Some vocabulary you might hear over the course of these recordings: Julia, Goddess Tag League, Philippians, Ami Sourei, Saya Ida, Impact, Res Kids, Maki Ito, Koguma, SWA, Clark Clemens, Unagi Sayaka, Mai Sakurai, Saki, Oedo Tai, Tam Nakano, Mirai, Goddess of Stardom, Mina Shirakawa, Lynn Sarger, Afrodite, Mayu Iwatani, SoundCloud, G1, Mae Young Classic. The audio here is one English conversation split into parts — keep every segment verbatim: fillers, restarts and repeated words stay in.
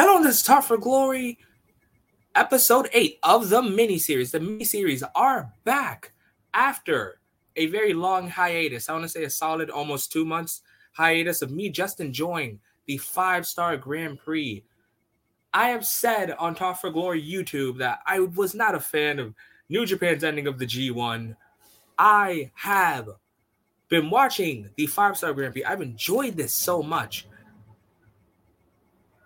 Hello, this is Top for Glory, episode eight of the miniseries. The miniseries are back after a very long hiatus. I want to say a solid almost two months hiatus of me just enjoying the five-star Grand Prix. I have said on Top for Glory YouTube that I was not a fan of New Japan's ending of the G one. I have been watching the five-star Grand Prix. I've enjoyed this so much.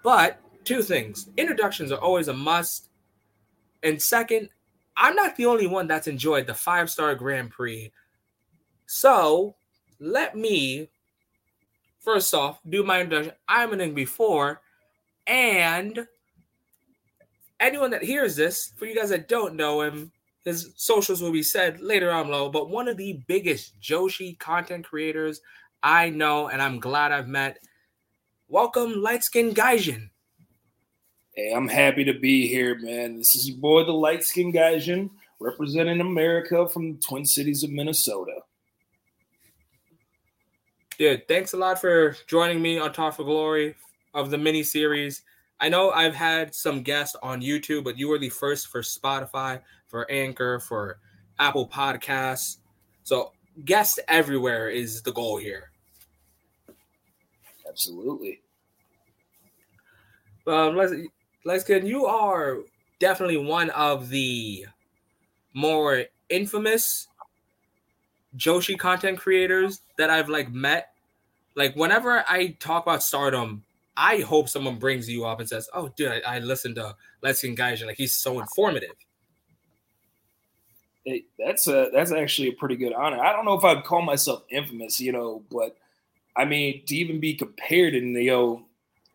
But two things. Introductions are always a must. And second, I'm not the only one that's enjoyed the five-star Grand Prix. So let me, first off, do my introduction. I'm an in before. And anyone that hears this, for you guys that don't know him, his socials will be said later on low. But one of the biggest Joshi content creators I know, and I'm glad I've met. Welcome, Light Skin Gaijin. Hey, I'm happy to be here, man. This is your boy, the Light Skin Gaijin, representing America from the Twin Cities of Minnesota. Dude, thanks a lot for joining me on Top for Glory of the miniseries. I know I've had some guests on YouTube, but you were the first for Spotify, for Anchor, for Apple Podcasts. So guests everywhere is the goal here. Absolutely. Um, let's, let's get, you are definitely one of the more infamous Joshi content creators that I've like met. Like whenever I talk about Stardom, I hope someone brings you up and says, "Oh, dude, I, I listened to Light Skin Gaijin. Like he's so informative." It, that's a that's actually a pretty good honor. I don't know if I'd call myself infamous, you know, but I mean, to even be compared in the O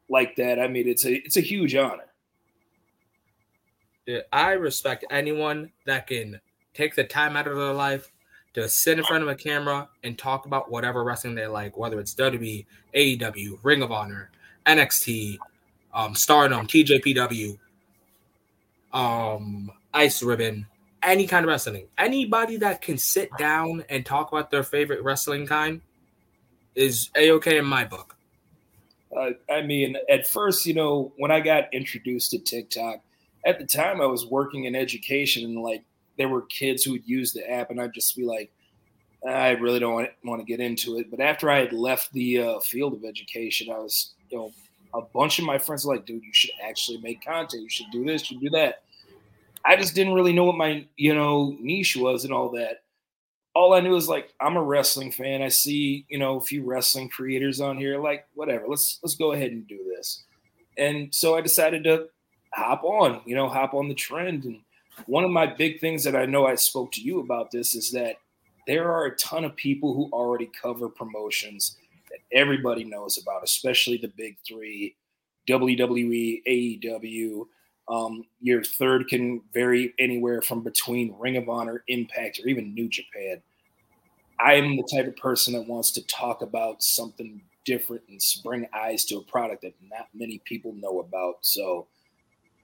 like that, I mean, it's a it's a huge honor. Dude, I respect anyone that can take the time out of their life to sit in front of a camera and talk about whatever wrestling they like, whether it's W W E, A E W, Ring of Honor, N X T, um, Stardom, T J P W, um, Ice Ribbon, any kind of wrestling. Anybody that can sit down and talk about their favorite wrestling kind is A-okay in my book. Uh, I mean, at first, you know, when I got introduced to TikTok, at the time I was working in education and, like, there were kids who would use the app and I'd just be like, I really don't want to get into it. But after I had left the uh, field of education, I was, you know, a bunch of my friends were like, dude, you should actually make content. You should do this, you should do that. I just didn't really know what my, you know, niche was and all that. All I knew is, like, I'm a wrestling fan. I see, you know, a few wrestling creators on here. Like, whatever, let's let's go ahead and do this. And so I decided to hop on, you know, hop on the trend. And one of my big things that I know I spoke to you about this is that there are a ton of people who already cover promotions that everybody knows about, especially the big three, W W E, A E W. Um, your third can vary anywhere from between Ring of Honor, Impact, or even New Japan. I am the type of person that wants to talk about something different and bring eyes to a product that not many people know about. So,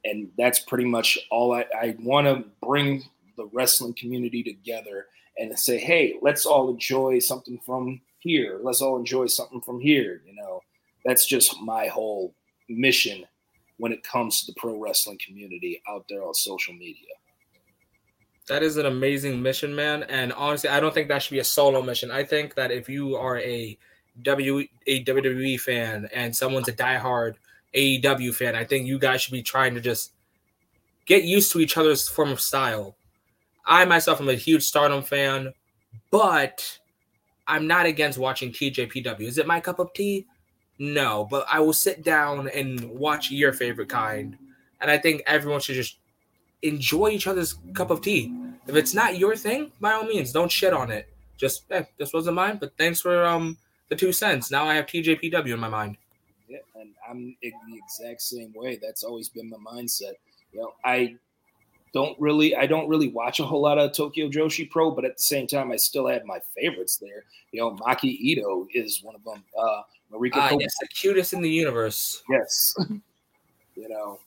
and that's pretty much all I, I want to bring the wrestling community together and say, hey, let's all enjoy something from here. Let's all enjoy something from here. You know, that's just my whole mission when it comes to the pro wrestling community out there on social media. That is an amazing mission, man. And honestly, I don't think that should be a solo mission. I think that if you are a, w- a W W E fan and someone's a diehard A E W fan, I think you guys should be trying to just get used to each other's form of style. I myself am a huge Stardom fan, but I'm not against watching T J P W. Is it my cup of tea? No, but I will sit down and watch your favorite kind. And I think everyone should just enjoy each other's cup of tea. If it's not your thing, by all means, don't shit on it. Just, hey, this wasn't mine, but thanks for um the two cents. Now I have T J P W in my mind. Yeah, and I'm in the exact same way. That's always been my mindset. You know, I don't really, I don't really watch a whole lot of Tokyo Joshi Pro, but at the same time, I still have my favorites there. You know, Maki Ito is one of them. Uh, Marika ah, Kobe. Yes, the cutest in the universe. Yes. You know.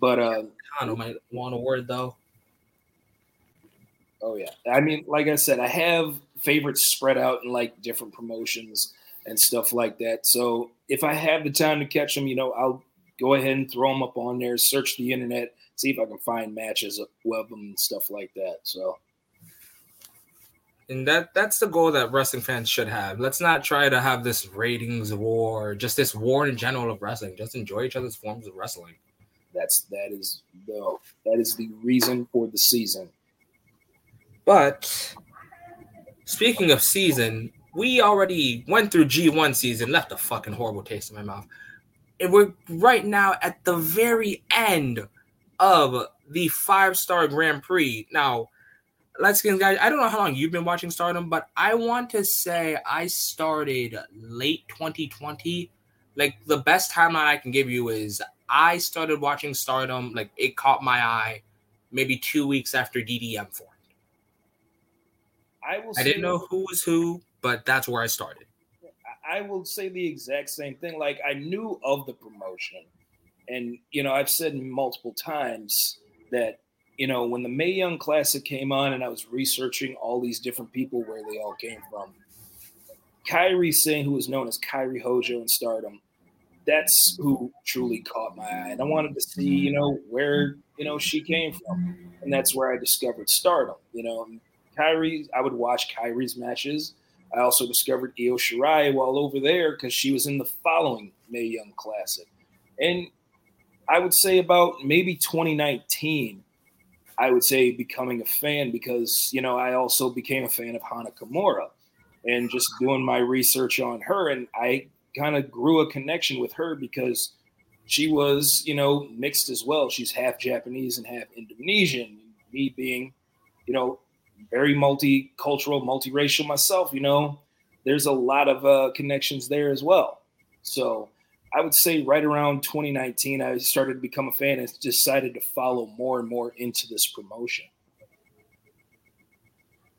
But uh, Kano might want a word, though. Oh, yeah. I mean, like I said, I have favorites spread out in, like, different promotions. and stuff like that. So if I have the time to catch them, you know, I'll go ahead and throw them up on there, search the internet, see if I can find matches of them and stuff like that. So, and that that's the goal that wrestling fans should have. Let's not try to have this ratings war, just this war in general of wrestling. Just enjoy each other's forms of wrestling. That's that is the that is the reason for the season. But speaking of season, we already went through G one season, left a fucking horrible taste in my mouth. And we're right now at the very end of the five-star Grand Prix. Now, let's get guys, I don't know how long you've been watching Stardom, but I want to say I started late twenty twenty. Like, the best timeline I can give you is I started watching Stardom, like, it caught my eye maybe two weeks after D D M formed. I will. I didn't know who was who, but that's where I started. I will say the exact same thing. Like, I knew of the promotion. And, you know, I've said multiple times that, you know, when the Mae Young Classic came on and I was researching all these different people where they all came from, Kairi Singh, who was known as Kairi Hojo in Stardom, that's who truly caught my eye. And I wanted to see, you know, where, you know, she came from. And that's where I discovered Stardom, you know. And Kairi, I would watch Kairi's matches. I also discovered Io Shirai while over there because she was in the following Mae Young Classic. And I would say about maybe twenty nineteen, I would say becoming a fan because, you know, I also became a fan of Hana Kimura and just doing my research on her. And I kind of grew a connection with her because she was, you know, mixed as well. She's half Japanese and half Indonesian, me being, you know, very multicultural, multiracial myself, you know, there's a lot of uh, connections there as well. So I would say right around twenty nineteen, I started to become a fan and decided to follow more and more into this promotion.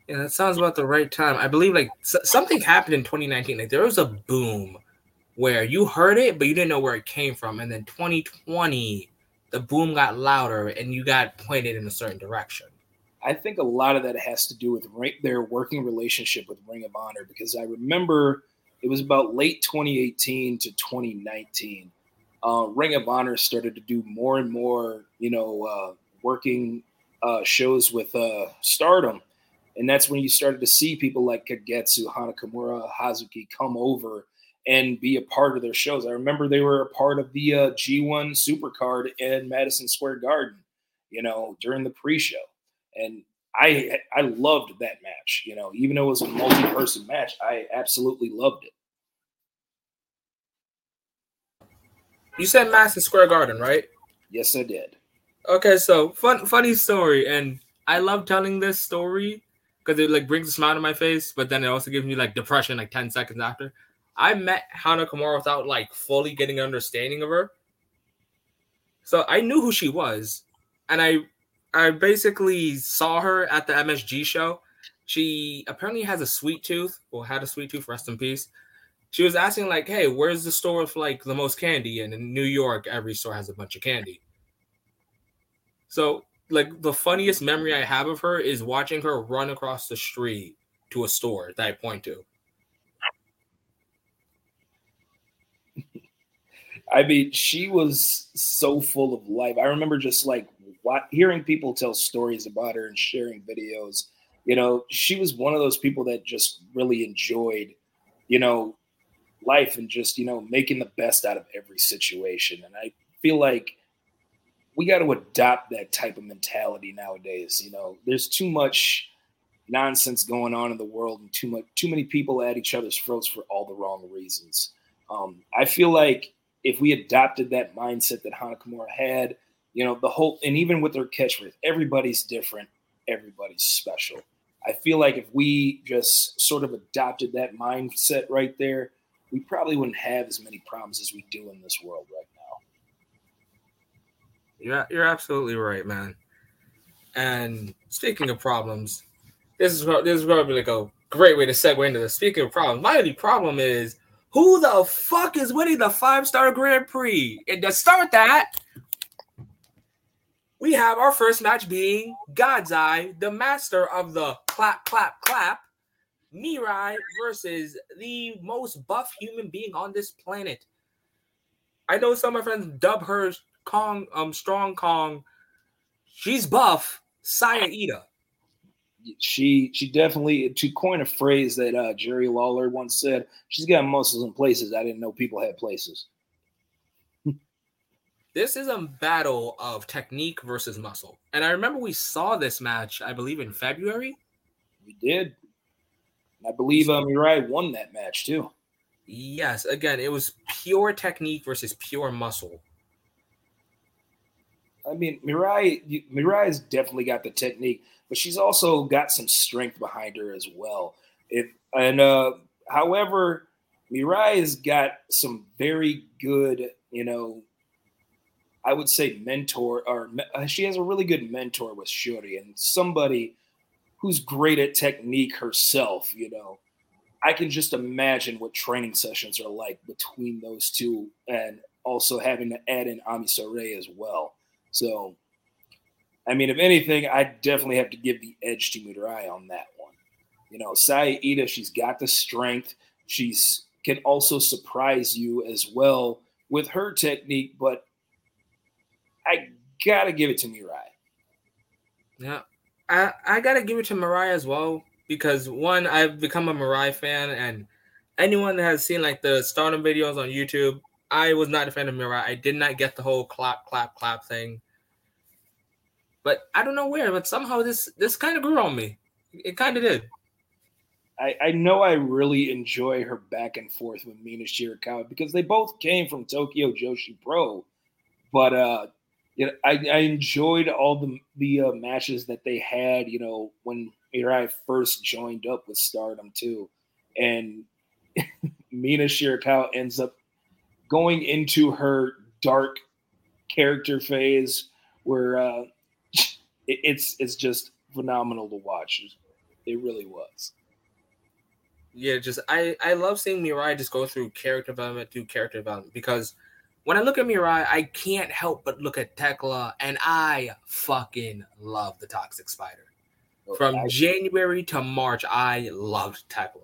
Yeah, that sounds about the right time. I believe like s- something happened in twenty nineteen. Like there was a boom where you heard it, but you didn't know where it came from. And then twenty twenty, the boom got louder and you got pointed in a certain direction. I think a lot of that has to do with their working relationship with Ring of Honor, because I remember it was about late twenty eighteen to twenty nineteen. Uh, Ring of Honor started to do more and more, you know, uh, working uh, shows with uh, Stardom. And that's when you started to see people like Kagetsu, Hana Kimura, Hazuki come over and be a part of their shows. I remember they were a part of the uh, G one Supercard in Madison Square Garden, you know, during the pre-show. And I I loved that match, you know, even though it was a multi-person match, I absolutely loved it. You said Madison Square Garden, right? Yes, I did. Okay, so fun, funny story, and I love telling this story because it like brings a smile to my face, but then it also gives me like depression like ten seconds after. I met Hana Kimura without like fully getting an understanding of her, so I knew who she was, and I. I basically saw her at the M S G show. She apparently has a sweet tooth, or had a sweet tooth, rest in peace. She was asking, like, hey, where's the store with, like, the most candy? And in New York, every store has a bunch of candy. So, like, the funniest memory I have of her is watching her run across the street to a store that I point to. I mean, she was so full of life. I remember just, like, hearing people tell stories about her and sharing videos. You know, she was one of those people that just really enjoyed, you know, life and just, you know, making the best out of every situation. And I feel like we got to adopt that type of mentality nowadays. You know, there's too much nonsense going on in the world and too much, too many people at each other's throats for all the wrong reasons. Um, I feel like if we adopted that mindset that Hana Kimura had, you know, the whole, and even with their catchphrase, everybody's different, everybody's special. I feel like if we just sort of adopted that mindset right there, we probably wouldn't have as many problems as we do in this world right now. Yeah, you're absolutely right, man. And speaking of problems, this is this is probably like a great way to segue into this. Speaking of problems, my only problem is who the fuck is winning the five-star Grand Prix? And to start that, we have our first match being God's Eye, the master of the clap, clap, clap, Mirai versus the most buff human being on this planet. I know some of my friends dub her Kong, um, Strong Kong. She's buff, Saya Ida. She she definitely, to coin a phrase that uh, Jerry Lawler once said, she's got muscles in places I didn't know people had places. This is a battle of technique versus muscle. And I remember we saw this match, I believe, in February. We did. I believe uh, Mirai won that match, too. Yes. Again, it was pure technique versus pure muscle. I mean, Mirai, Mirai's definitely got the technique, but she's also got some strength behind her as well. If and uh, however, Mirai has got some very good, you know, I would say mentor, or uh, she has a really good mentor with Syuri and somebody who's great at technique herself. You know, I can just imagine what training sessions are like between those two, and also having to add in Ami Sourei as well. So, I mean, if anything, I definitely have to give the edge to Mirai on that one. You know, Saya Ida, she's got the strength. She's can also surprise you as well with her technique, but I got to give it to Mirai. Yeah, I, I got to give it to Mirai as well because, one, I've become a Mirai fan, and anyone that has seen, like, the Stardom videos on YouTube, I was not a fan of Mirai. I did not get the whole clap, clap, clap thing. But I don't know where, but somehow this this kind of grew on me. It kind of did. I, I know I really enjoy her back and forth with Mina Shirakawa because they both came from Tokyo Joshi Pro. But uh, you know, I, I enjoyed all the, the uh, matches that they had, you know, when Mirai first joined up with Stardom too. And Mina Shirakawa ends up going into her dark character phase where uh, it, it's it's just phenomenal to watch. It really was. Yeah, just I, I love seeing Mirai just go through character development through character development because when I look at Mirai, I can't help but look at Thekla, and I fucking love the Toxic Spider. Okay. From January to March, I loved Thekla.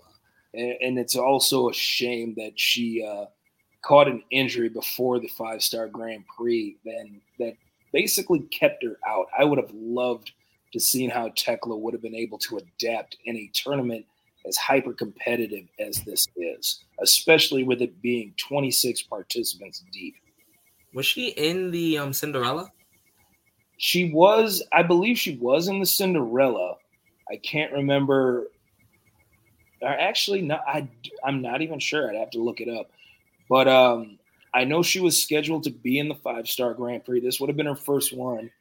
And, and it's also a shame that she uh, – caught an injury before the five-star Grand Prix, then that basically kept her out. I would have loved to see how Thekla would have been able to adapt in a tournament as hyper-competitive as this is, especially with it being twenty-six participants deep. Was she in the um, Cinderella? She was. I believe she was in the Cinderella. I can't remember. Actually, no, I, I'm not even sure. I'd have to look it up. But um, I know she was scheduled to be in the five-star Grand Prix. This would have been her first one.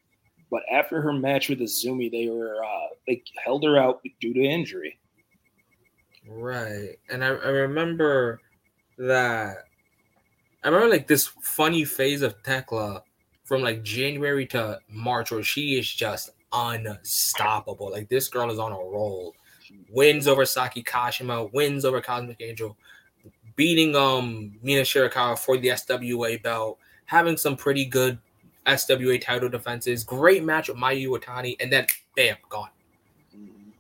But after her match with Azumi, they were uh, they held her out due to injury. Right. And I, I remember that – I remember, like, this funny phase of Thekla from, like, January to March where she is just unstoppable. Like, this girl is on a roll. Wins over Saki Kashima, wins over Cosmic Angel, beating um, Mina Shirakawa for the S W A belt, having some pretty good S W A title defenses, great match with Mayu Iwatani, and then, bam, gone. Mm-hmm.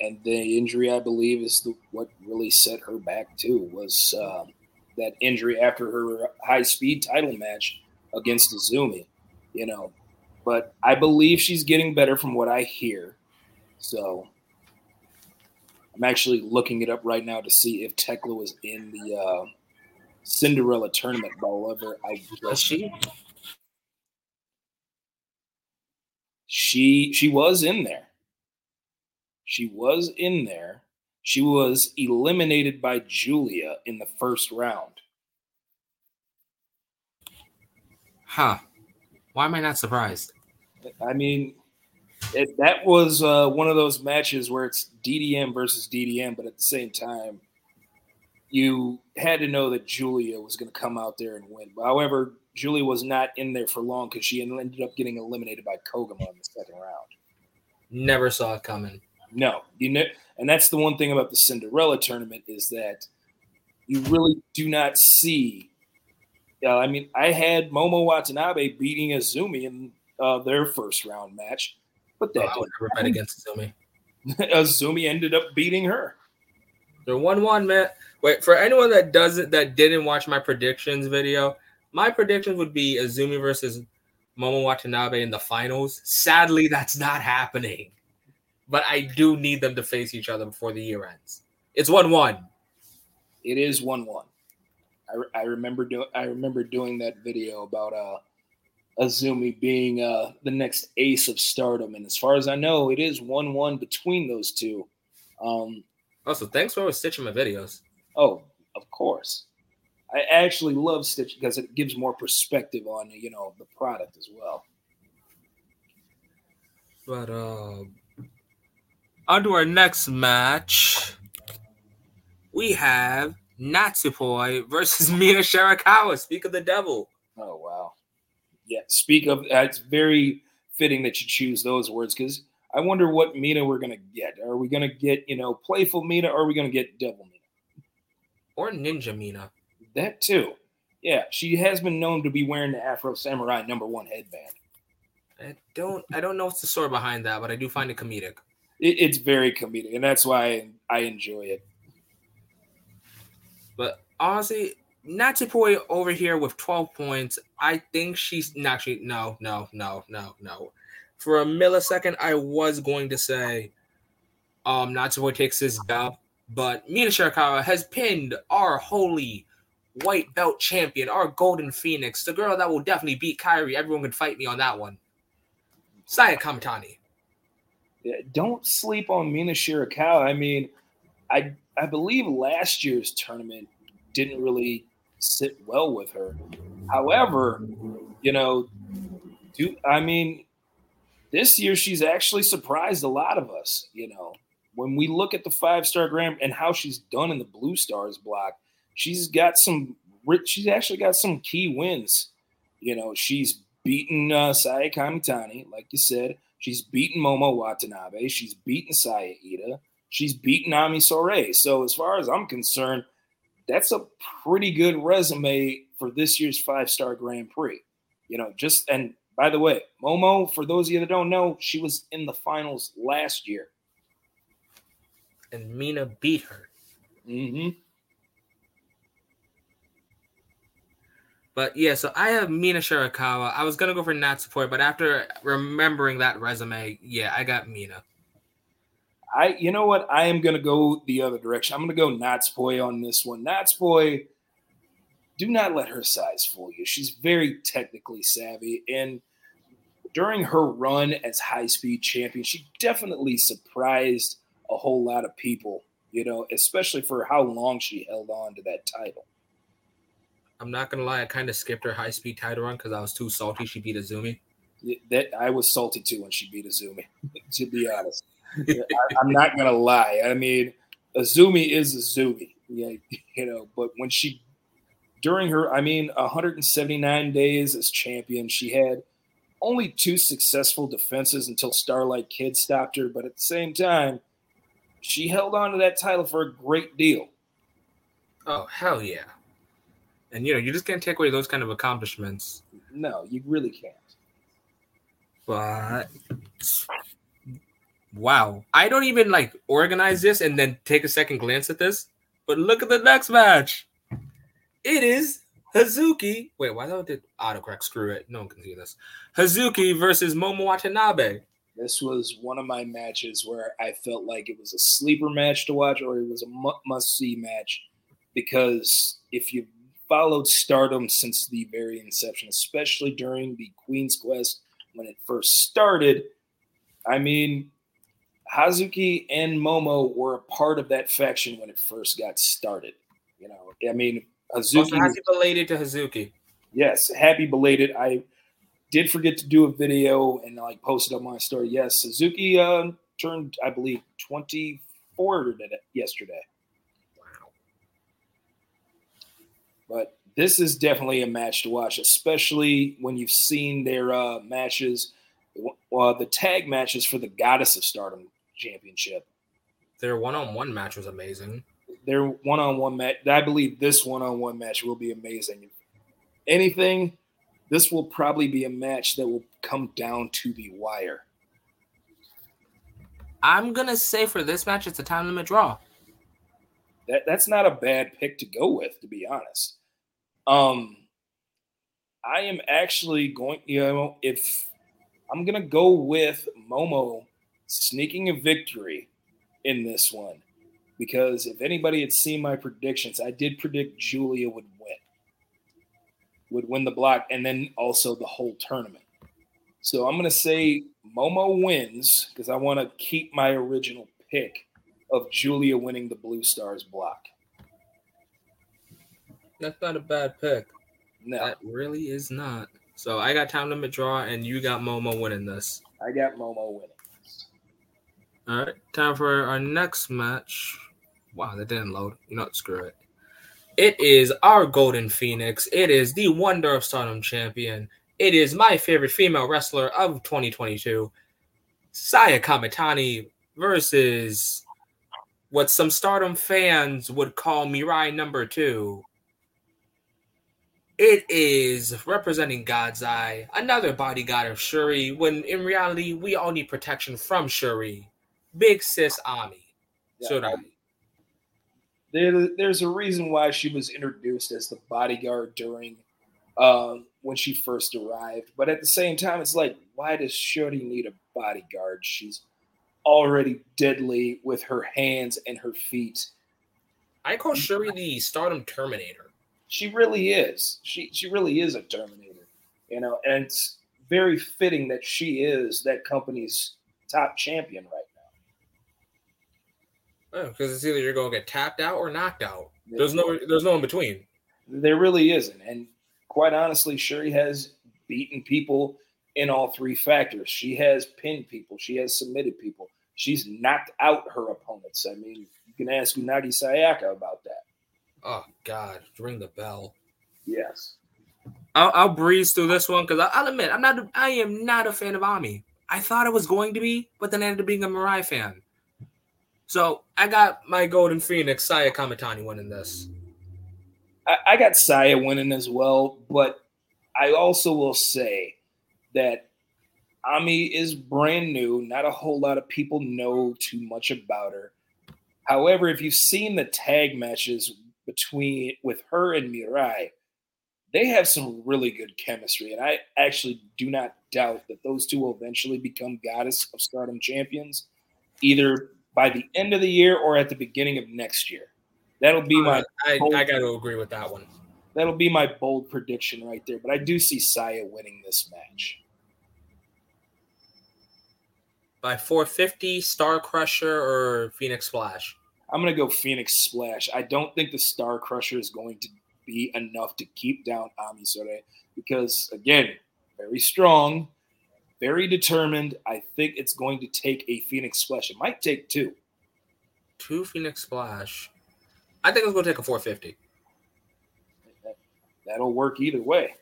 And the injury, I believe, is the, what really set her back, too, was um, that injury after her high-speed title match against Azumi, you know. But I believe she's getting better from what I hear, so... I'm actually looking it up right now to see if Thekla was in the uh, Cinderella tournament. However, I guess she she she was in there. She was in there. She was eliminated by Julia in the first round. Huh? Why am I not surprised? I mean. It, that was uh, one of those matches where it's D D M versus D D M, but at the same time, you had to know that Julia was going to come out there and win. However, Julia was not in there for long because she ended up getting eliminated by Koguma in the second round. Never saw it coming. No. you know, And that's the one thing about the Cinderella tournament is that you really do not see uh, – I mean, I had Momo Watanabe beating Azumi in uh, their first round match. But that oh, I would never bet against Azumi. Azumi ended up beating her. They're one one, man. Wait, for anyone that doesn't that didn't watch my predictions video, my predictions would be Azumi versus Momo Watanabe in the finals. Sadly, that's not happening. But I do need them to face each other before the year ends. It's one one. It is one one. I, re- I remember do- I remember doing that video about uh, Azumi being uh, the next ace of Stardom. And as far as I know, it is one one between those two. Um, also, thanks for always stitching my videos. Oh, of course. I actually love stitching because it gives more perspective on, you know, the product as well. But uh, on to our next match. We have Natsupoi versus Mina Shirakawa. Speak of the devil. Oh, wow. Yeah, speak of... Uh, it's very fitting that you choose those words because I wonder what Mina we're going to get. Are we going to get, you know, playful Mina or are we going to get devil Mina? Or ninja Mina. That too. Yeah, she has been known to be wearing the Afro Samurai number one headband. I don't I don't know what's the story behind that, but I do find it comedic. It, it's very comedic, and that's why I, I enjoy it. But honestly, Natsupoi over here with twelve points, I think she's actually no, no, no, no, no. For a millisecond, I was going to say um, Natsupoi takes this job, but Mina Shirakawa has pinned our holy white belt champion, our Golden Phoenix, the girl that will definitely beat Kairi. Everyone can fight me on that one. Saya Kamitani. Yeah, don't sleep on Mina Shirakawa. I mean, I I believe last year's tournament didn't really sit well with her. However, you know, do I mean, this year she's actually surprised a lot of us, you know. When we look at the five-star Grand and how she's done in the Blue Stars block, She's got some. She's actually got some key wins. You know, she's beaten uh, Saya Kamitani, like you said. She's beaten Momo Watanabe. She's beaten Saya Ida. She's beaten Ami Sourei. So as far as I'm concerned, that's a pretty good resume for this year's five-star Grand Prix. You know, just and by the way, Momo, for those of you that don't know, she was in the finals last year, and Mina beat her. Mm-hmm. But, yeah, so I have Mina Shirakawa. I was going to go for Natsupoi, but after remembering that resume, yeah, I got Mina. I, You know what? I am going to go the other direction. I'm going to go Natsupoi on this one. Natsupoi, do not let her size fool you. She's very technically savvy. And during her run as high-speed champion, she definitely surprised a whole lot of people, you know, especially for how long she held on to that title. I'm not going to lie, I kind of skipped her high-speed title run because I was too salty she beat Azumi. That, I was salty, too, when she beat Azumi, to be honest. I, I'm not going to lie. I mean, Azumi is Azumi, yeah, you know, but when she – during her, I mean, one hundred seventy-nine days as champion, she had only two successful defenses until Starlight Kid stopped her, but at the same time, she held on to that title for a great deal. Oh, hell yeah. And, you know, you just can't take away those kind of accomplishments. No, you really can't. But, wow. I don't even, like, organize this and then take a second glance at this. But look at the next match. It is Hazuki. Wait, why did autocorrect? Screw it. No one can see this. Hazuki versus Momo Watanabe. This was one of my matches where I felt like it was a sleeper match to watch or it was a must-see match because if you followed Stardom since the very inception, especially during the Queen's Quest when it first started. I mean, Hazuki and Momo were a part of that faction when it first got started. You know, I mean, Hazuki. Also, happy belated to Hazuki. Yes, happy belated. I did forget to do a video and like posted on my story. Yes, Hazuki uh, turned, I believe, twenty-four yesterday. But this is definitely a match to watch, especially when you've seen their uh, matches, uh, the tag matches for the Goddess of Stardom Championship. Their one-on-one match was amazing. Their one-on-one match, I believe this one-on-one match will be amazing. If anything, this will probably be a match that will come down to the wire. I'm going to say for this match, it's a time limit draw. That That's not a bad pick to go with, to be honest. Um, I am actually going, you know, if I'm going to go with Momo sneaking a victory in this one, because if anybody had seen my predictions, I did predict Julia would win, would win the block and then also the whole tournament. So I'm going to say Momo wins because I want to keep my original pick of Julia winning the Blue Stars block. That's not a bad pick. No. That really is not. So I got time limit draw, and you got Momo winning this. I got Momo winning this. All right, time for our next match. Wow, that didn't load. You know what? Screw it. It is our Golden Phoenix. It is the Wonder of Stardom champion. It is my favorite female wrestler of twenty twenty-two, Saya Kamitani versus what some Stardom fans would call Mirai number two. It is representing God's Eye, another bodyguard of Syuri, when in reality, we all need protection from Syuri. Big sis Ami. Yeah. Should I? There, there's a reason why she was introduced as the bodyguard during uh, when she first arrived. But at the same time, it's like, why does Syuri need a bodyguard? She's already deadly with her hands and her feet. I call Syuri the Stardom Terminator. She really is. She she really is a Terminator, you know, and it's very fitting that she is that company's top champion right now. Oh, because it's either you're going to get tapped out or knocked out. There's no there's no in between. There really isn't. And quite honestly, Syuri has beaten people in all three factors. She has pinned people. She has submitted people. She's knocked out her opponents. I mean, you can ask Unagi Sayaka about that. Oh, God. Ring the bell. Yes. I'll, I'll breeze through this one because I'll admit, I'm not, I am not a fan of Ami. I thought I was going to be, but then I ended up being a Mirai fan. So I got my Golden Phoenix, Saya Kamitani, winning this. I, I got Saya winning as well, but I also will say that Ami is brand new. Not a whole lot of people know too much about her. However, if you've seen the tag matches between with her and Mirai, they have some really good chemistry. And I actually do not doubt that those two will eventually become Goddess of Stardom champions, either by the end of the year or at the beginning of next year. That'll be my uh, I, bold, I gotta agree with that one. That'll be my bold prediction right there. But I do see Saya winning this match. By four fifty, Star Crusher or Phoenix Splash? I'm going to go Phoenix Splash. I don't think the Star Crusher is going to be enough to keep down Ami Sourei because, again, very strong, very determined. I think it's going to take a Phoenix Splash. It might take two. Two Phoenix Splash. I think it's going to take a four fifty. That, that'll work either way.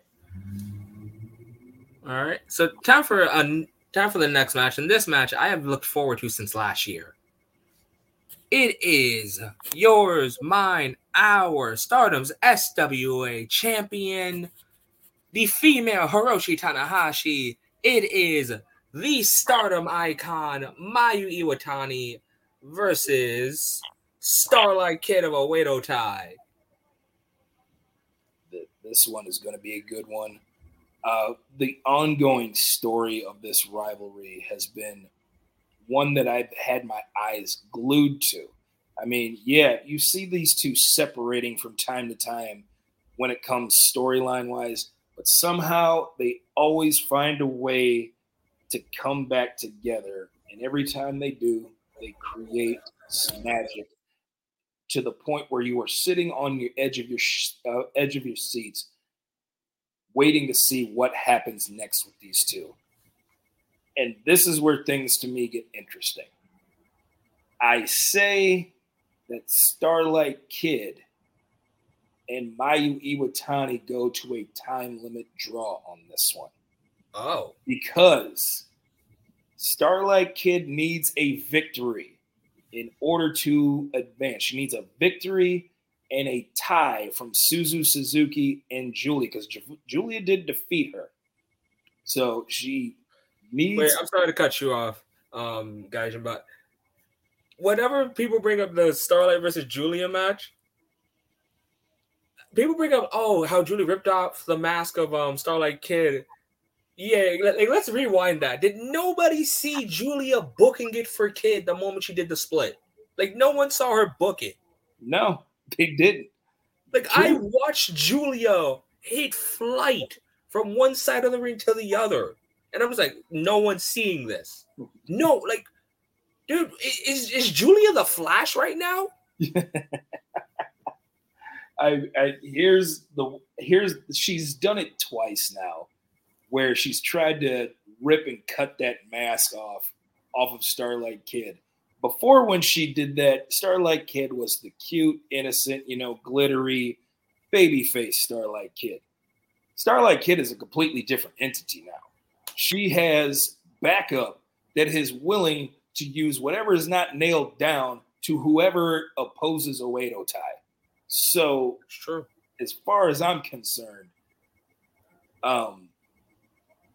All right. So time for a, time for the next match. And this match I have looked forward to since last year. It is yours, mine, our Stardom's S W A champion, the female Hiroshi Tanahashi. It is the Stardom icon, Mayu Iwatani, versus Starlight Kid of Oedo Tai. This one is going to be a good one. Uh, the ongoing story of this rivalry has been one that I've had my eyes glued to. I mean, yeah, you see these two separating from time to time when it comes storyline-wise, but somehow they always find a way to come back together, and every time they do, they create some magic to the point where you are sitting on your edge of your uh, edge of your seats, waiting to see what happens next with these two. And this is where things, to me, get interesting. I say that Starlight Kid and Mayu Iwatani go to a time limit draw on this one. Oh. Because Starlight Kid needs a victory in order to advance. She needs a victory and a tie from Suzu Suzuki and Julia, because Julia did defeat her. So she... Wait, I'm sorry to cut you off, um, Gaijin, but whenever people bring up the Starlight versus Julia match, people bring up, oh, how Julia ripped off the mask of um Starlight Kid. Yeah, like, let's rewind that. Did nobody see Julia booking it for Kid the moment she did the split? Like, no one saw her book it. No, they didn't. Like, Julia. I watched Julia hit flight from one side of the ring to the other. And I was like, no one's seeing this. No, like, dude, is is Julia the Flash right now? I, I here's the here's she's done it twice now, where she's tried to rip and cut that mask off off of Starlight Kid. Before, when she did that, Starlight Kid was the cute, innocent, you know, glittery, baby-faced Starlight Kid. Starlight Kid is a completely different entity now. She has backup that is willing to use whatever is not nailed down to whoever opposes Oedo Tai. So, sure. As far as I'm concerned, um,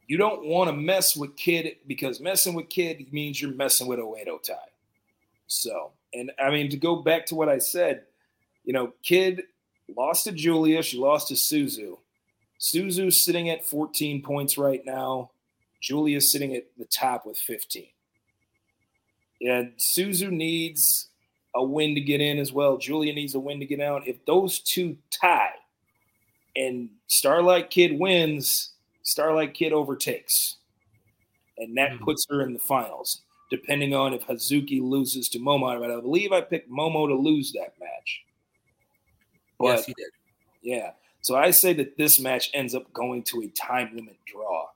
you don't want to mess with Kid, because messing with Kid means you're messing with Oedo Tai. So, and I mean, to go back to what I said, you know, Kid lost to Julia. She lost to Suzu. Suzu's sitting at fourteen points right now. Julia's sitting at the top with fifteen. And Suzu needs a win to get in as well. Julia needs a win to get out. If those two tie and Starlight Kid wins, Starlight Kid overtakes. And that mm-hmm. puts her in the finals, depending on if Hazuki loses to Momo. But I believe I picked Momo to lose that match. But, yes, he did. Yeah. So I say that this match ends up going to a time limit draw,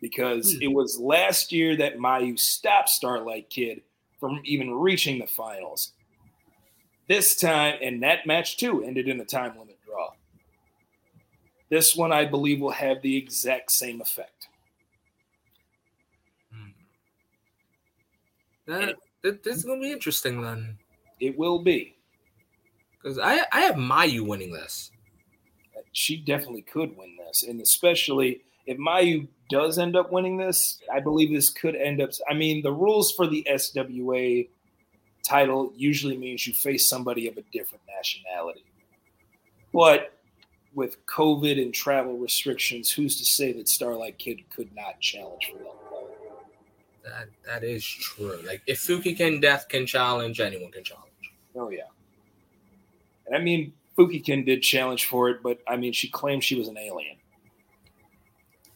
because it was last year that Mayu stopped Starlight Kid from even reaching the finals. This time, and that match too ended in a time limit draw. This one, I believe, will have the exact same effect. That, that this is gonna be interesting then. It will be. Because I, I have Mayu winning this. She definitely could win this. And especially if Mayu does end up winning this, I believe this could end up. I mean, the rules for the S W A title usually means you face somebody of a different nationality. But with COVID and travel restrictions, who's to say that Starlight Kid could not challenge for that? That, that is true. Like, if Fuki Ken Death can challenge, anyone can challenge. Oh, yeah. I mean, Fukiken did challenge for it, but, I mean, she claimed she was an alien.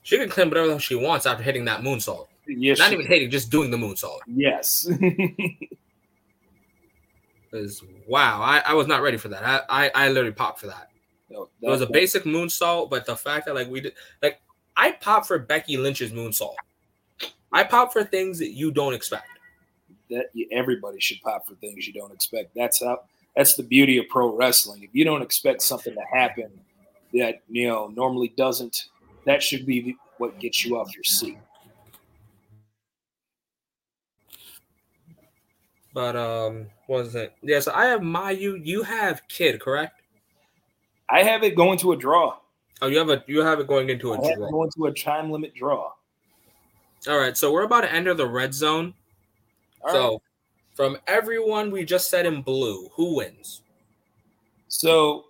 She can claim whatever she wants after hitting that moonsault. Yes, Not even can. hitting, just doing the moonsault. Yes. Wow, I, I was not ready for that. I, I, I literally popped for that. No, it was a basic moonsault, but the fact that, like, we did... Like, I popped for Becky Lynch's moonsault. I popped for things that you don't expect. That everybody should pop for things you don't expect. That's how... That's the beauty of pro wrestling. If you don't expect something to happen that, you know, normally doesn't, that should be what gets you off your seat. But um, what was it? Yeah, so I have Mayu. You have Kid, correct? I have it going to a draw. Oh, you have a you have it going into a I have draw. It going to a time limit draw. All right, so we're about to enter the red zone. All so. Right. From everyone we just said in blue, who wins? So,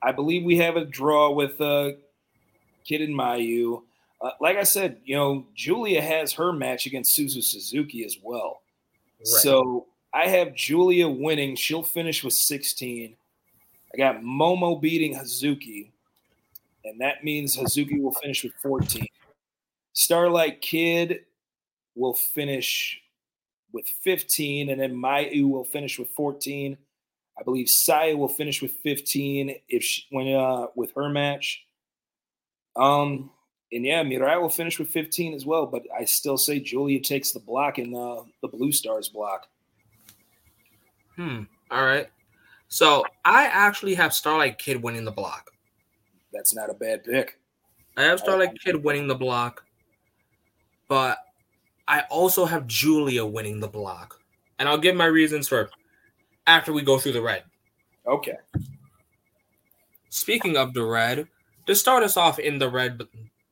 I believe we have a draw with uh, Kid and Mayu. Uh, like I said, you know, Julia has her match against Suzu Suzuki as well. Right. So, I have Julia winning. She'll finish with sixteen. I got Momo beating Hazuki, and that means Hazuki will finish with fourteen. Starlight Kid will finish with fifteen, and then Mayu will finish with fourteen. I believe Saya will finish with fifteen if she, when uh, with her match. Um, and yeah, Mirai will finish with fifteen as well. But I still say Julia takes the block in the the Blue Stars block. Hmm. All right. So I actually have Starlight Kid winning the block. That's not a bad pick. I have Starlight I, Kid winning the block, but I also have Julia winning the block. And I'll give my reasons for after we go through the red. Okay. Speaking of the red, to start us off in the red,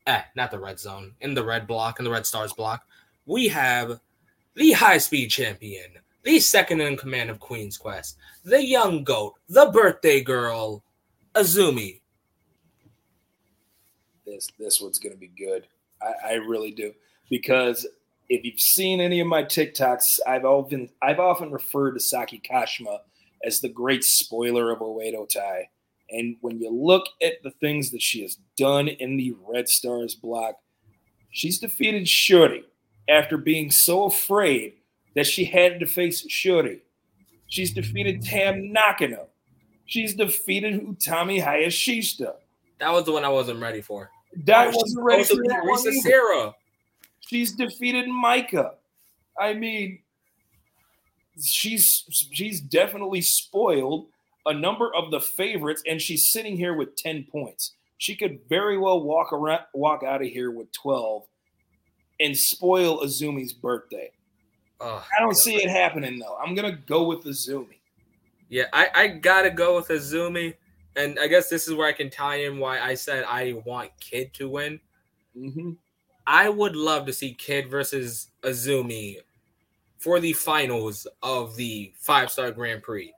eh, not the red zone, in the red block, in the red stars block, we have the high-speed champion, the second-in-command of Queen's Quest, the young goat, the birthday girl, Azumi. This this one's going to be good. I, I really do. Because if you've seen any of my TikToks, I've often, I've often referred to Saki Kashima as the great spoiler of Oedo Tai. And when you look at the things that she has done in the Red Stars block, she's defeated Syuri after being so afraid that she had to face Syuri. She's defeated Tam Nakano. She's defeated Utami Hayashishita. That was the one I wasn't ready for. That wasn't ready for that one either. Risa Sera. She's defeated Maika. I mean, she's she's definitely spoiled a number of the favorites, and she's sitting here with ten points. She could very well walk around, walk out of here with twelve and spoil Azumi's birthday. Oh, I don't see it happening, though. I'm going to go with Azumi. Yeah, I, I got to go with Azumi. And I guess this is where I can tie in why I said I want Kid to win. Mm-hmm. I would love to see Kid versus Azumi for the finals of the five-star Grand Prix.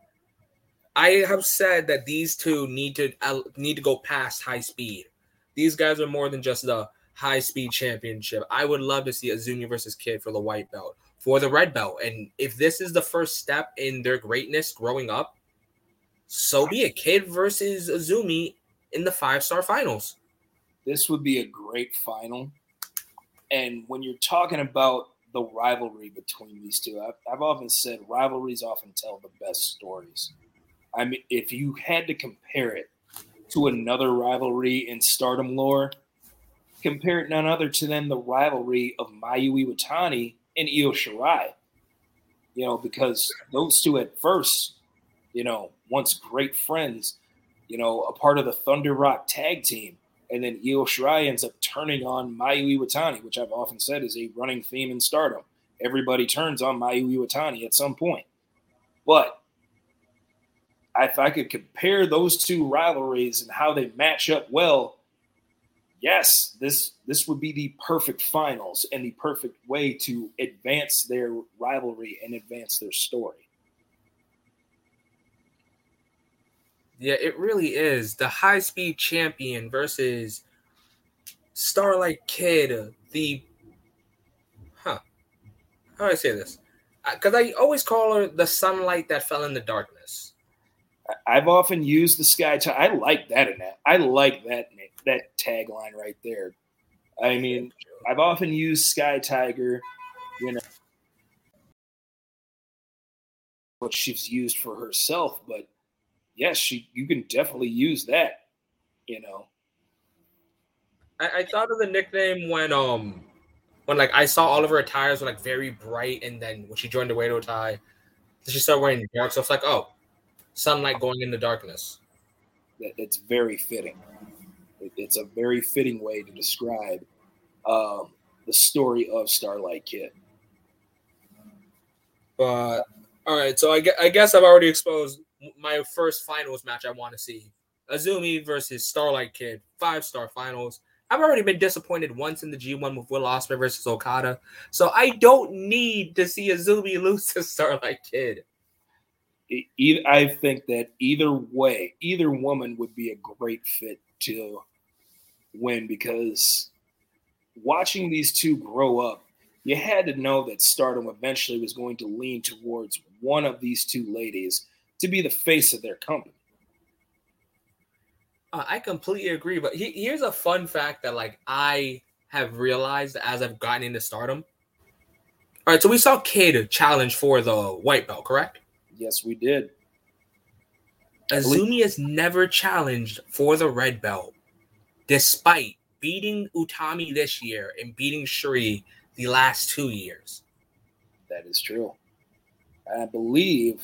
I have said that these two need to uh, need to go past high speed. These guys are more than just the high-speed championship. I would love to see Azumi versus Kid for the white belt, for the red belt. And if this is the first step in their greatness growing up, so be it. Kid versus Azumi in the five-star finals. This would be a great final. And when you're talking about the rivalry between these two, I've, I've often said rivalries often tell the best stories. I mean, if you had to compare it to another rivalry in Stardom lore, compare it none other to than the rivalry of Mayu Iwatani and Io Shirai, you know, because those two at first, you know, once great friends, you know, a part of the Thunder Rock tag team. And then Io Shirai ends up turning on Mayu Iwatani, which I've often said is a running theme in Stardom. Everybody turns on Mayu Iwatani at some point. But if I could compare those two rivalries and how they match up well, yes, this this would be the perfect finals and the perfect way to advance their rivalry and advance their story. Yeah, it really is. The high-speed champion versus Starlight Kid, the huh? How do I say this? Because I always call her the sunlight that fell in the darkness. I've often used the sky. T- I like that in that. I like that that tagline right there. I mean, I've often used Sky Tiger, you know, what she's used for herself. But yes, she. You can definitely use that. You know, I, I thought of the nickname when um when like I saw all of her attires were like very bright, and then when she joined the Oedo Tai, she started wearing dark. So it's like, oh, sunlight going in the darkness. That, that's very fitting. It, it's a very fitting way to describe um, the story of Starlight Kid. But all right, so I, I guess I've already exposed my first finals match I want to see. Azumi versus Starlight Kid, five-star finals. I've already been disappointed once in the G one with Will Ospreay versus Okada, so I don't need to see Azumi lose to Starlight Kid. I think that either way, either woman would be a great fit to win, because watching these two grow up, you had to know that Stardom eventually was going to lean towards one of these two ladies to be the face of their company. Uh, I completely agree, but he, here's a fun fact that like I have realized as I've gotten into Stardom. All right, so we saw Kid challenge for the white belt, correct? Yes, we did. Azumi has never challenged for the red belt, despite beating Utami this year and beating Syuri the last two years. That is true. I believe...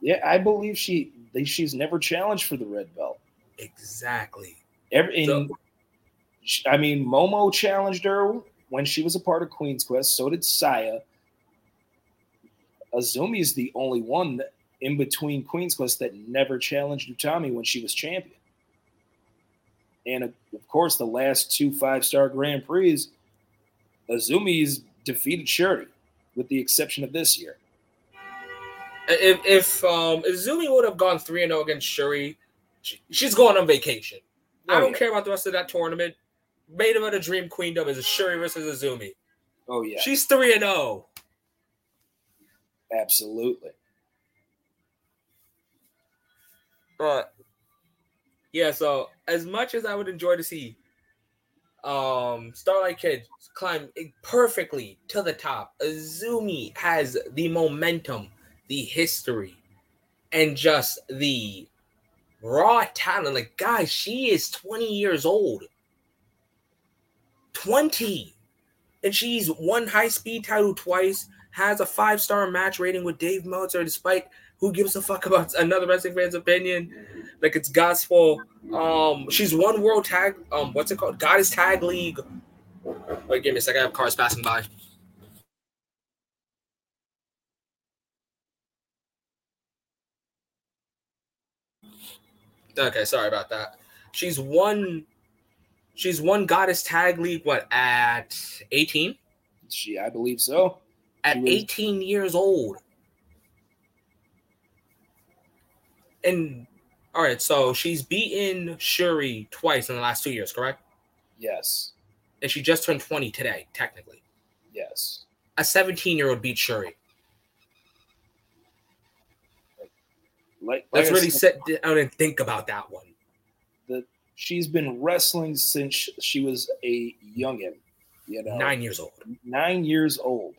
Yeah, I believe she she's never challenged for the red belt. Exactly. Every, so, I mean, Momo challenged her when she was a part of Queen's Quest. So did Saya. Azumi is the only one that, in between Queen's Quest, that never challenged Utami when she was champion. And, of course, the last two five-star Grand Prix, Azumi's defeated Syuri, with the exception of this year. If if um, Azumi would have gone three and oh against Syuri, she, she's going on vacation. Oh, I don't yeah. care about the rest of that tournament. Main event of Dream Queendom is Syuri versus Azumi. Oh, yeah. She's three and oh. Absolutely. But, yeah, so as much as I would enjoy to see um, Starlight Kid climb perfectly to the top, Azumi has the momentum, the history, and just the raw talent. Like, guys, she is twenty years old. twenty! And she's won high-speed title twice, has a five-star match rating with Dave Meltzer, despite who gives a fuck about another wrestling fan's opinion. Like, it's gospel. Um, she's won World Tag... Um, what's it called? Goddess Tag League. Wait, give me a second. I have cars passing by. Okay, sorry about that. She's won... She's won Goddess Tag League, what, at eighteen? She, I believe so. At eighteen years old. And, all right, so she's beaten Syuri twice in the last two years, correct? Yes. And she just turned twenty today, technically. Yes. A seventeen-year-old beat Syuri. Like, like Let's really sit down and think about that one. The... She's been wrestling since she was a youngin, you know, nine years old. Nine years old.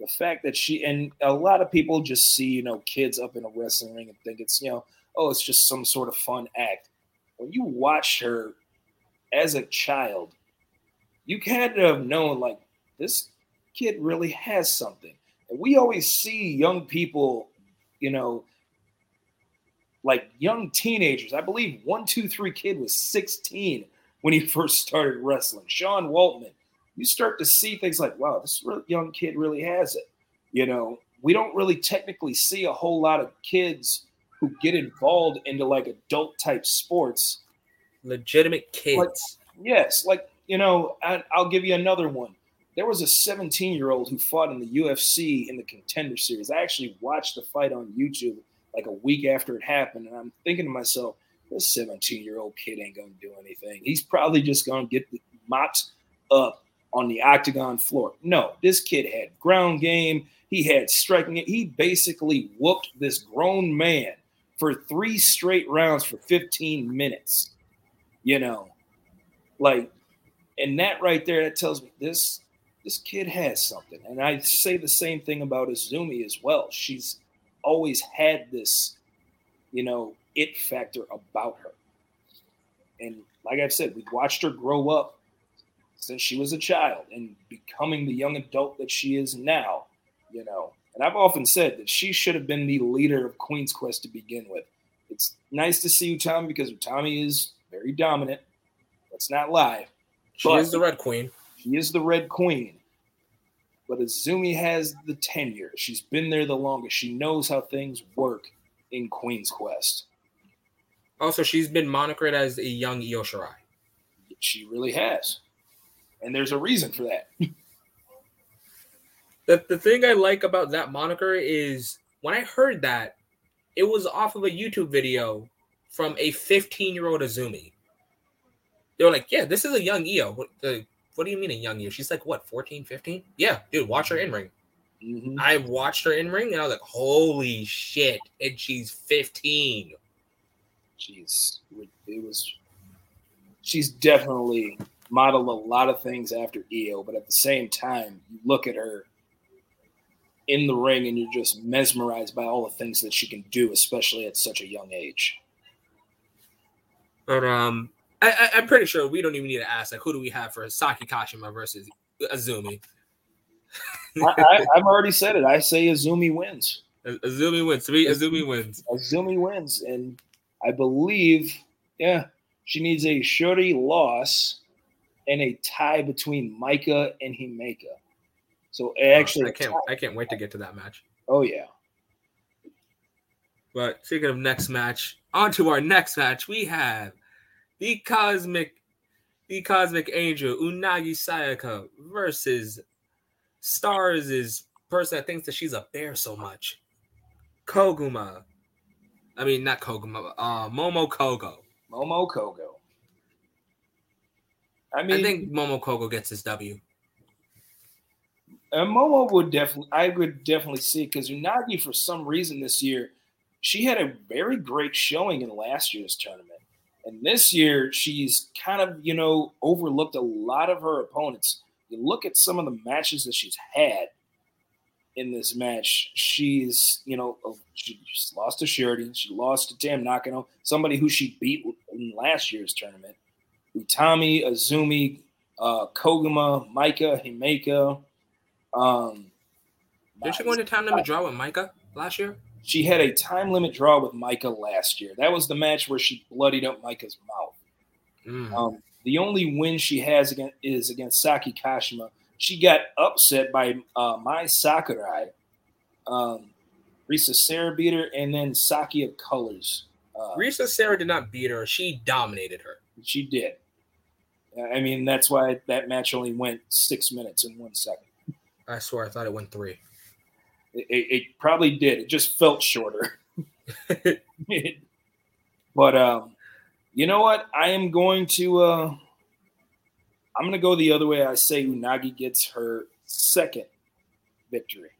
The fact that she, and a lot of people just see, you know, kids up in a wrestling ring and think it's, you know, oh, it's just some sort of fun act. When you watch her as a child, you had to have known, like, this kid really has something. And we always see young people, you know, like young teenagers. I believe one two three Kid was sixteen when he first started wrestling. Sean Waltman. You start to see things like, wow, this young kid really has it. You know, we don't really technically see a whole lot of kids who get involved into like adult type sports. Legitimate kids. Like, yes. Like, you know, I, I'll give you another one. There was a seventeen-year-old who fought in the U F C in the Contender Series. I actually watched the fight on YouTube like a week after it happened, and I'm thinking to myself, this seventeen-year-old kid ain't going to do anything. He's probably just going to get mopped up on the octagon floor. No, this kid had ground game. He had striking. He basically whooped this grown man for three straight rounds for fifteen minutes. You know, like, and that right there, that tells me this, this kid has something. And I say the same thing about Azumi as well. She's always had this, you know, it factor about her. And like I've said, we've watched her grow up since she was a child and becoming the young adult that she is now, you know. And I've often said that she should have been the leader of Queen's Quest to begin with. It's nice to see Utami because Utami is very dominant. Let's not lie. She is the Red Queen. She is the Red Queen. But Azumi has the tenure. She's been there the longest. She knows how things work in Queen's Quest. Also, she's been monikered as a young Io Shirai. She really has. And there's a reason for that. the, the thing I like about that moniker is when I heard that, it was off of a YouTube video from a fifteen-year-old Azumi. They were like, yeah, this is a young Io. What the... What do you mean a young year? She's like, what, fourteen, fifteen? Yeah, dude, watch her in-ring. Mm-hmm. I watched her in-ring, and I was like, holy shit, and she's fifteen. She's, it was, she's definitely modeled a lot of things after Io, but at the same time, you look at her in the ring, and you're just mesmerized by all the things that she can do, especially at such a young age. But, um... I, I, I'm pretty sure we don't even need to ask, like, who do we have for Saki Kashima versus Azumi? I, I, I've already said it. I say Azumi wins. Azumi wins. Three Azumi wins. Azumi wins. And I believe, yeah, she needs a Syuri loss and a tie between Maika and Himeka. So actually, oh, I can't I can't wait to get to that match. Oh, yeah. But speaking of next match, on to our next match, we have The Cosmic, the Cosmic Angel, Unagi Sayaka versus Stars is person that thinks that she's up there so much. Koguma. I mean, not Koguma. Uh, Momo Kogo. Momo Kogo. I mean, I think Momo Kogo gets his W. And Momo would definitely, I would definitely see, because Unagi, for some reason this year, she had a very great showing in last year's tournament. And this year, she's kind of, you know, overlooked a lot of her opponents. You look at some of the matches that she's had in this match. She's, you know, she lost to Sheridan. She lost to Tam Nakano, somebody who she beat in last year's tournament. Utami, Azumi, uh, Koguma, Maika, Himeka. Um, Did she go into time limit draw with Maika last year? She had a time limit draw with Maika last year. That was the match where she bloodied up Maika's mouth. Mm. Um, the only win she has against, is against Saki Kashima. She got upset by uh, Mai Sakurai, um, Risa Sera beat her, and then Saki of Colors. Uh, Risa Sera did not beat her. She dominated her. She did. I mean, that's why that match only went six minutes and one second. I swear, I thought it went three. It, it, it probably did. It just felt shorter. But um, you know what? I am going to uh, I'm going to go the other way. I say Unagi gets her second victory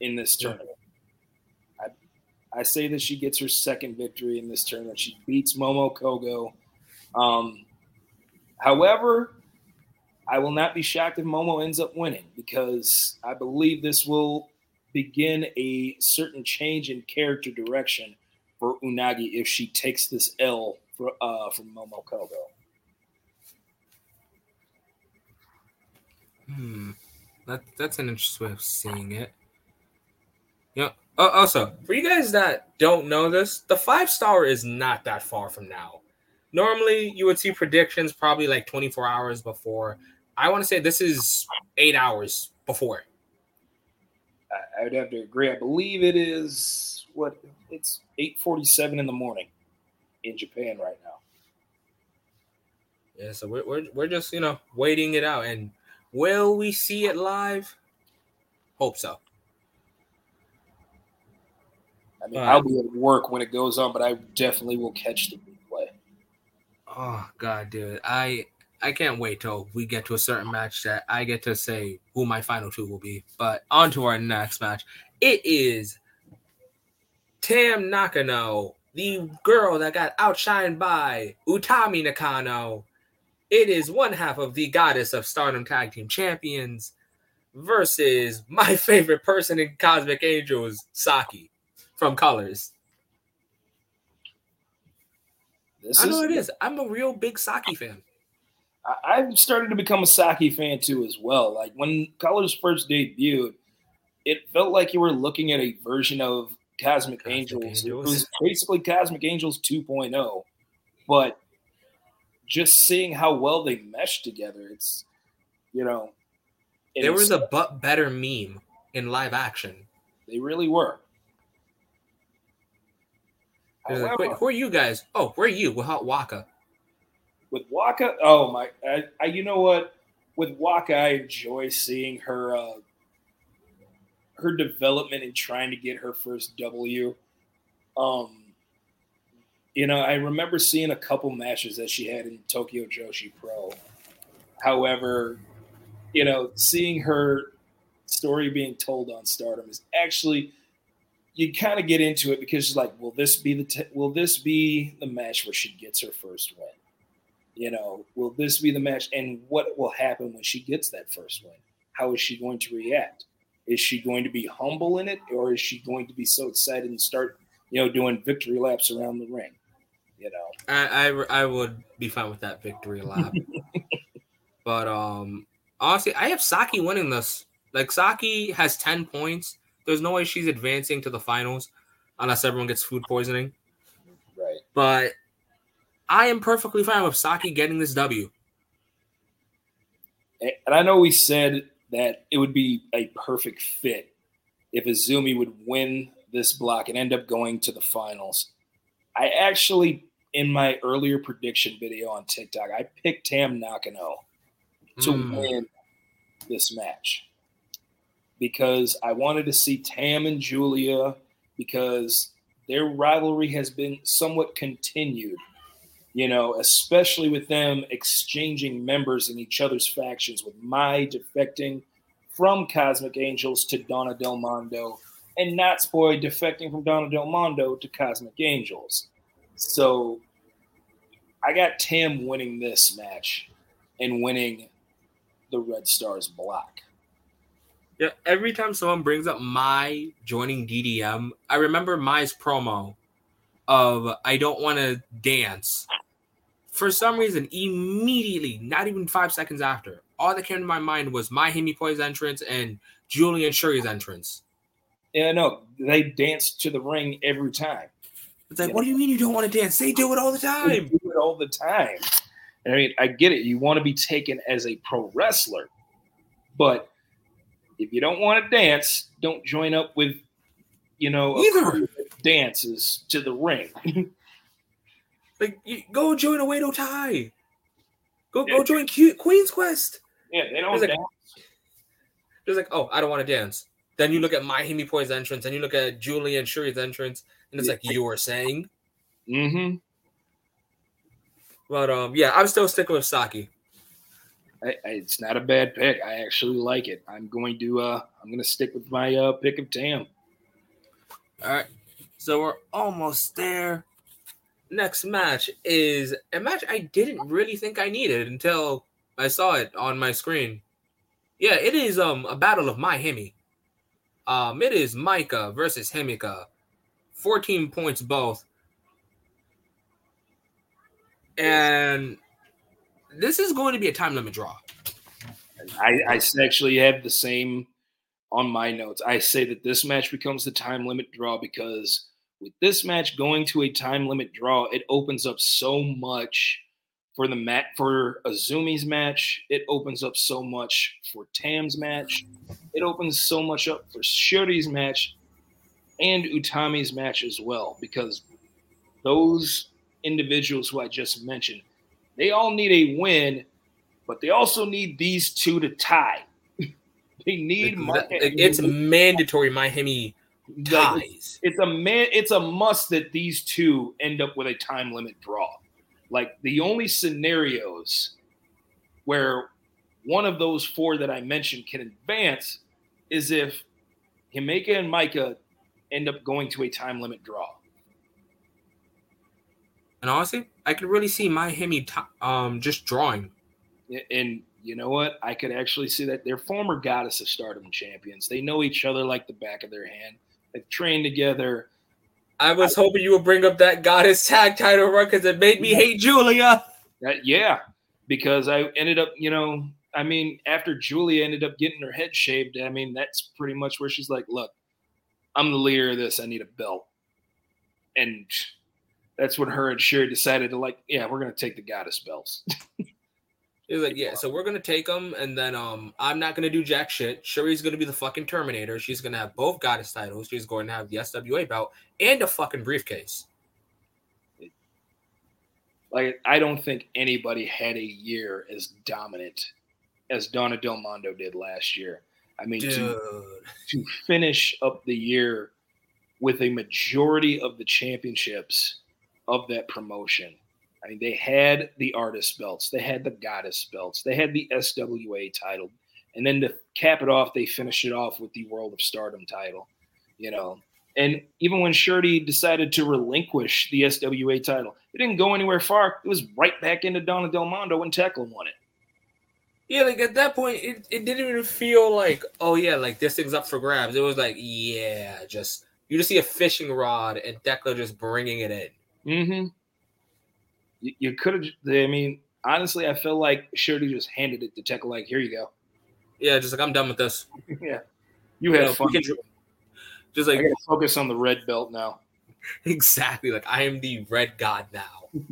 in this tournament. I, I say that she gets her second victory in this tournament. She beats Momo Kogo. Um, however, I will not be shocked if Momo ends up winning, because I believe this will begin a certain change in character direction for Unagi if she takes this L for, uh, from Momo Kogo. Hmm. That, that's an interesting way of seeing it. Yeah. Uh, also, for you guys that don't know this, the five star is not that far from now. Normally, you would see predictions probably like twenty-four hours before. I want to say this is eight hours before. I would have to agree. I believe it is what it's eight forty-seven in the morning in Japan right now. Yeah, so we're we're we're just, you know, waiting it out. And will we see it live? Hope so. I mean, um, I'll be at work when it goes on, but I definitely will catch the replay. Oh God, dude, I. I can't wait till we get to a certain match that I get to say who my final two will be. But on to our next match. It is Tam Nakano, the girl that got outshined by Utami Nakano. It is one half of the Goddess of Stardom Tag Team Champions versus my favorite person in Cosmic Angels, Saki from Colors. This I know is- it is. I'm a real big Saki fan. I've started to become a Saki fan, too, as well. Like, when Colors first debuted, it felt like you were looking at a version of Cosmic, Cosmic Angels. Angels. It was basically Cosmic Angels two point oh. But just seeing how well they meshed together, it's, you know. There was a but better meme in live action. They really were. However, like, wait, who are you guys? Oh, where are you? We're Hot Waka. With Waka, oh my, I, I, you know what? With Waka, I enjoy seeing her uh, her development in trying to get her first W. Um, you know, I remember seeing a couple matches that she had in Tokyo Joshi Pro. However, you know, seeing her story being told on Stardom is actually, you kind of get into it because she's like, will this be the t- will this be the match where she gets her first win? You know, will this be the match? And what will happen when she gets that first win? How is she going to react? Is she going to be humble in it? Or is she going to be so excited and start, you know, doing victory laps around the ring? You know, I I, I would be fine with that victory lap. But um, honestly, I have Saki winning this. Like, Saki has ten points. There's no way she's advancing to the finals unless everyone gets food poisoning. Right. But I am perfectly fine with Saki getting this W. And I know we said that it would be a perfect fit if Azumi would win this block and end up going to the finals. I actually, in my earlier prediction video on TikTok, I picked Tam Nakano to mm. win this match. because I wanted to see Tam and Julia, because their rivalry has been somewhat continued, you know, especially with them exchanging members in each other's factions, with Mai defecting from Cosmic Angels to Donna Del Mondo, and Natsupoi defecting from Donna Del Mondo to Cosmic Angels. So I got Tam winning this match and winning the Red Stars block. Yeah, every time someone brings up Mai joining D D M, I remember Mai's promo of I don't want to dance. For some reason, immediately, not even five seconds after, all that came to my mind was Mai Himipoi's entrance and Julie and Shuri's entrance. Yeah, no, they dance to the ring every time. It's like, yeah. What do you mean you don't want to dance? They do it all the time. They do it all the time. And I mean, I get it. You want to be taken as a pro wrestler, but if you don't want to dance, don't join up with, you know, either dances to the ring. Like, you, go join Oedo Tai. Go, yeah. go join Q, Queen's Quest. Yeah, they don't dance. It's like, oh, I don't want to dance. Then you look at Mai Himipoi's entrance, and you look at Julie and Shuri's entrance, and it's yeah. like you were saying. Mm-hmm. But um, yeah, I'm still sticking with Saki. I, I, it's not a bad pick. I actually like it. I'm going to uh, I'm going to stick with my uh, pick of Tam. All right, so we're almost there. Next match is a match I didn't really think I needed until I saw it on my screen. Yeah, it is um a battle of Mai Himi. Um, it is Maika versus Himika, fourteen points both, and this is going to be a time limit draw. I, I actually have the same on my notes. I say that this match becomes the time limit draw because with this match going to a time limit draw, it opens up so much for the mat for Azumi's match. It opens up so much for Tam's match. It opens so much up for Shuri's match and Utami's match as well, because those individuals who I just mentioned, they all need a win, but they also need these two to tie. They need Mai Himi. It's mandatory Mai Himi ties. It's a man. It's a must that these two end up with a time limit draw. Like, the only scenarios where one of those four that I mentioned can advance is if Himeka and Maika end up going to a time limit draw. And honestly, I could really see Mai Himi t- um, just drawing. And you know what? I could actually see that. They're former Goddess of Stardom champions. They know each other like the back of their hand. They've trained together. I was I, hoping you would bring up that Goddess tag title run because it made me hate Julia. That, yeah, because I ended up, you know, I mean, after Julia ended up getting her head shaved, I mean, that's pretty much where she's like, look, I'm the leader of this. I need a belt. And that's when her and Shuri decided to, like, yeah, we're going to take the Goddess belts. She's like, yeah, so we're going to take them, and then um, I'm not going to do jack shit. Shuri's going to be the fucking Terminator. She's going to have both Goddess titles. She's going to have the S W A belt and a fucking briefcase. Like, I don't think anybody had a year as dominant as Donna Del Mondo did last year. I mean, to, to finish up the year with a majority of the championships of that promotion. I mean, they had the artist belts, they had the Goddess belts, they had the S W A title, and then to cap it off, they finished it off with the World of Stardom title, you know. And even when Shirley decided to relinquish the S W A title, it didn't go anywhere far. It was right back into Donna Del Mondo when Thekla won it. Yeah, like at that point, it, it didn't even feel like, oh yeah, like this thing's up for grabs. It was like, yeah, just you just see a fishing rod and Thekla just bringing it in. Mm-hmm. You, you could have, I mean, honestly, I feel like Shirley just handed it to Thekla, like, here you go. Yeah, just like, I'm done with this. Yeah. You, you had know, fun. Can, just like, I gotta focus on the red belt now. Exactly. Like, I am the red god now.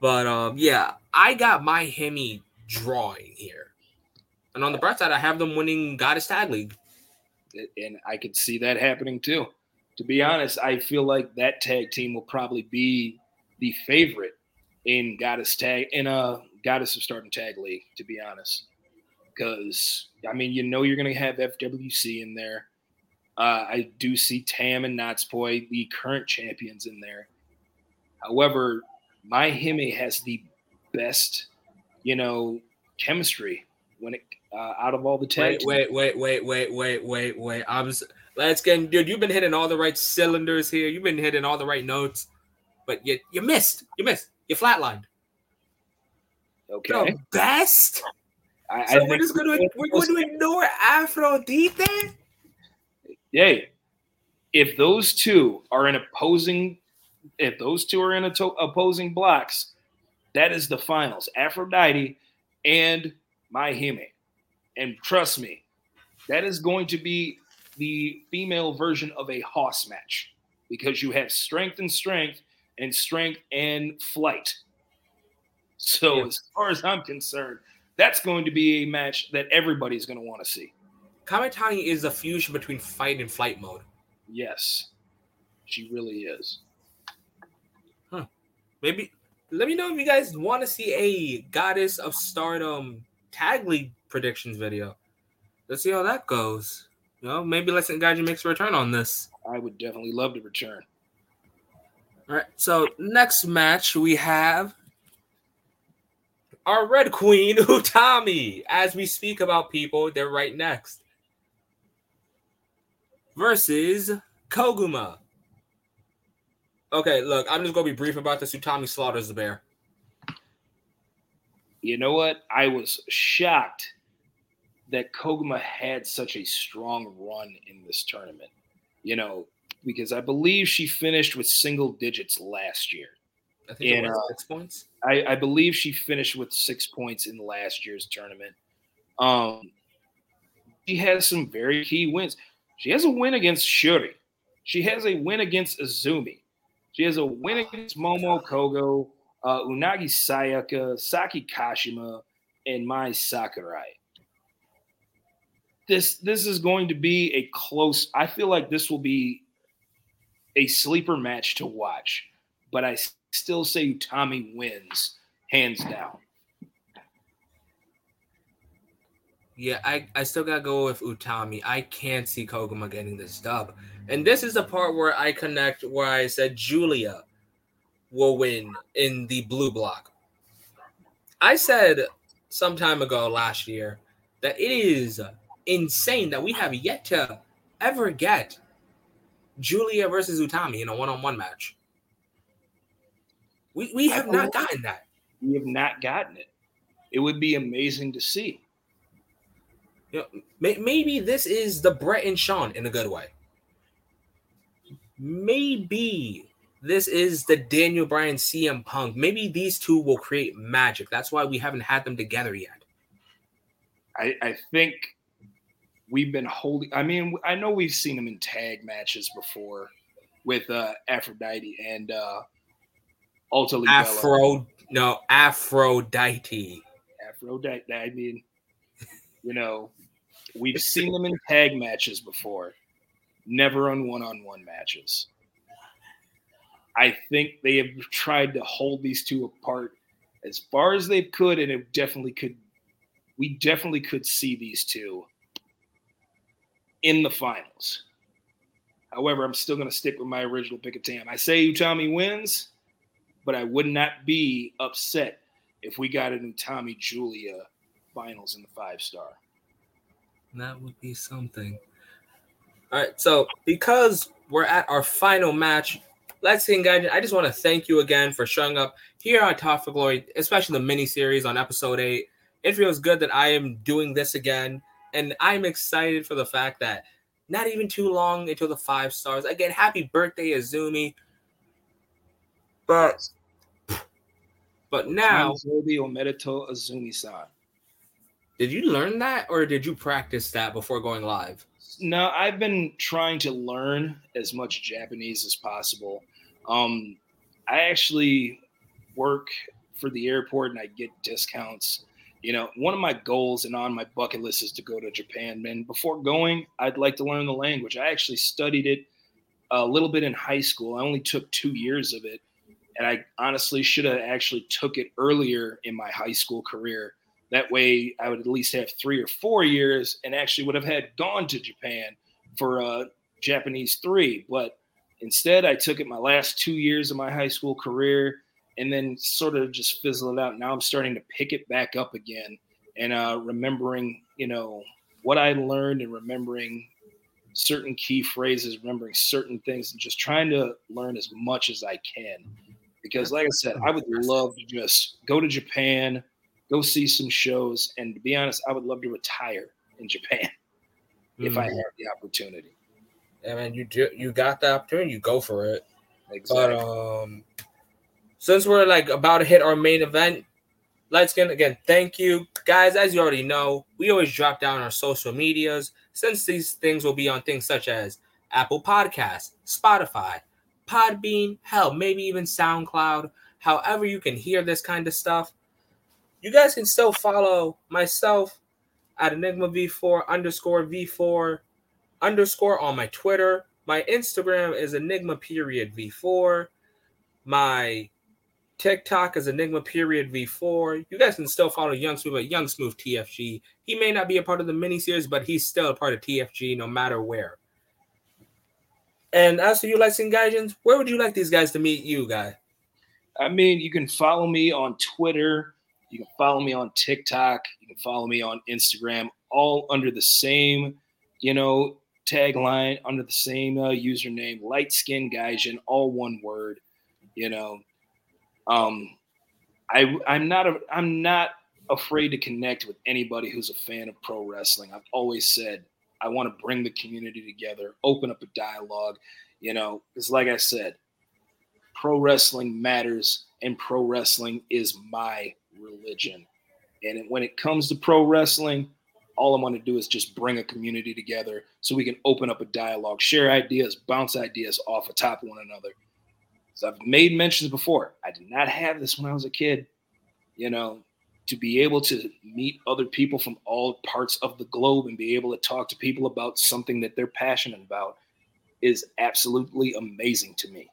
But, um, yeah, I got Mai Himi drawing here. And on the bright side, I have them winning Goddess Tag League. And I could see that happening too. To be honest, I feel like that tag team will probably be the favorite in Goddess Tag in a Goddess of Stardom Tag League. To be honest, because, I mean, you know you're going to have F W C in there. Uh, I do see Tam and Natsupoi, the current champions, in there. However, Mai Hime has the best, you know, chemistry when it uh, out of all the tag. Wait, wait, wait, wait, wait, wait, wait. I'm so, let's get, dude. You've been hitting all the right cylinders here. You've been hitting all the right notes, but you you missed. You missed. You flatlined. Okay. The best. I, so I we're just gonna we're going to ignore Afrodite. Yay! If those two are in opposing, if those two are in to- opposing blocks, that is the finals. Aphrodite and Mai Hime. And trust me, that is going to be the female version of a hoss match because you have strength and strength and strength and flight. So yeah. As far as I'm concerned, that's going to be a match that everybody's going to want to see. Kamitani is a fusion between fight and flight mode. Yes, she really is. Huh. Maybe let me know if you guys want to see a Goddess of Stardom tag league predictions video. Let's see how that goes. You know, maybe Light Skin Gaijin makes a return on this. I would definitely love to return. All right, so next match we have our Red Queen, Utami. As we speak about people, they're right next. Versus Koguma. Okay, look, I'm just going to be brief about this. Utami slaughters the bear. You know what? I was shocked that Koguma had such a strong run in this tournament. You know, because I believe she finished with single digits last year. I think and, it was uh, six points. I, I believe she finished with six points in last year's tournament. Um, she has some very key wins. She has a win against Syuri. She has a win against Azumi. She has a win against Momo Kogo, uh, Unagi Sayaka, Saki Kashima, and Mai Sakurai. This this is going to be a close. I feel like this will be a sleeper match to watch, but I still say Utami wins hands down. Yeah, I, I still gotta go with Utami. I can't see Koguma getting this dub. And this is the part where I connect where I said Julia will win in the blue block. I said some time ago last year that it is insane that we have yet to ever get Julia versus Utami in a one-on-one match. We we have not gotten that. We have not gotten it. It would be amazing to see. You know, maybe this is the Brett and Sean in a good way. Maybe this is the Daniel Bryan C M Punk. Maybe these two will create magic. That's why we haven't had them together yet. I, I think we've been holding. I mean, I know we've seen them in tag matches before with uh, Aphrodite and uh, Ultimately Afro, no, Aphrodite. Aphrodite. I mean, you know, we've seen them in tag matches before, never on one-on-one matches. I think they have tried to hold these two apart as far as they could, and it definitely could. We definitely could see these two in the finals. However, I'm still going to stick with my original pick of Tam. I say Utami wins, but I would not be upset if we got an Utami Julia finals in the five star. That would be something. All right, so because we're at our final match, Light Skin Gaijin, I just want to thank you again for showing up here on Top for Glory, especially the mini series on episode eight. It feels good that I am doing this again, and I'm excited for the fact that not even too long until the five stars. Again, happy birthday, Azumi. But but now, Azumi-san. Did you learn that, or did you practice that before going live? No, I've been trying to learn as much Japanese as possible. Um, I actually work for the airport, and I get discounts. You know, one of my goals and on my bucket list is to go to Japan. And before going, I'd like to learn the language. I actually studied it a little bit in high school. I only took two years of it. And I honestly should have actually took it earlier in my high school career That way I would at least have three or four years and actually would have had gone to Japan for uh, Japanese three. But instead, I took it my last two years of my high school career and then sort of just fizzled it out. Now I'm starting to pick it back up again and uh, remembering, you know, what I learned and remembering certain key phrases, remembering certain things, and just trying to learn as much as I can. Because like I said, I would love to just go to Japan, go see some shows. And to be honest, I would love to retire in Japan mm-hmm. if I had the opportunity. Yeah, man, you do, you got the opportunity, you go for it. Exactly. But um, since we're like about to hit our main event, Light Skin, again, thank you. Guys, as you already know, we always drop down our social medias since these things will be on things such as Apple Podcasts, Spotify, Podbean, hell, maybe even SoundCloud. However you can hear this kind of stuff, you guys can still follow myself at EnigmaV4 underscore V4 underscore on my Twitter. My Instagram is Enigma period V four. My TikTok is Enigma period V four. You guys can still follow Young Smooth at Young Smooth T F G. He may not be a part of the miniseries, but he's still a part of T F G no matter where. And as for you, Light Skin Gaijin, where would you like these guys to meet you, guy? I mean, you can follow me on Twitter. You can follow me on TikTok. You can follow me on Instagram, all under the same, you know, tagline, under the same uh, username, Light Skin Gaijin, all one word. You know, um, I I'm not a, I'm not afraid to connect with anybody who's a fan of pro wrestling. I've always said I want to bring the community together, open up a dialogue, you know, because like I said, pro wrestling matters and pro wrestling is my religion. And when it comes to pro wrestling, all I want to do is just bring a community together so we can open up a dialogue, share ideas, bounce ideas off atop one another. So I've made mentions before. I did not have this when I was a kid, you know, to be able to meet other people from all parts of the globe and be able to talk to people about something that they're passionate about is absolutely amazing to me.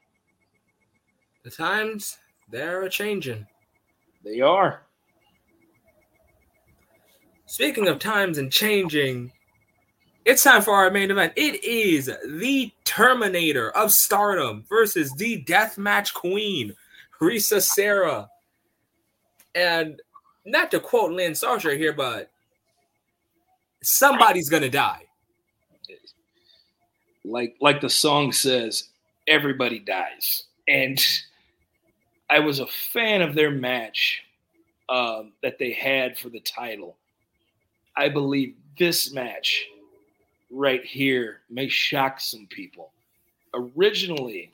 The times, they're a-changing. They are. Speaking of times and changing, it's time for our main event. It is the Terminator of Stardom versus the Deathmatch Queen, Risa Sera. And not to quote Lynn Sarger here, but somebody's going to die. Like like the song says, everybody dies. And I was a fan of their match uh, that they had for the title. I believe this match right here may shock some people. Originally,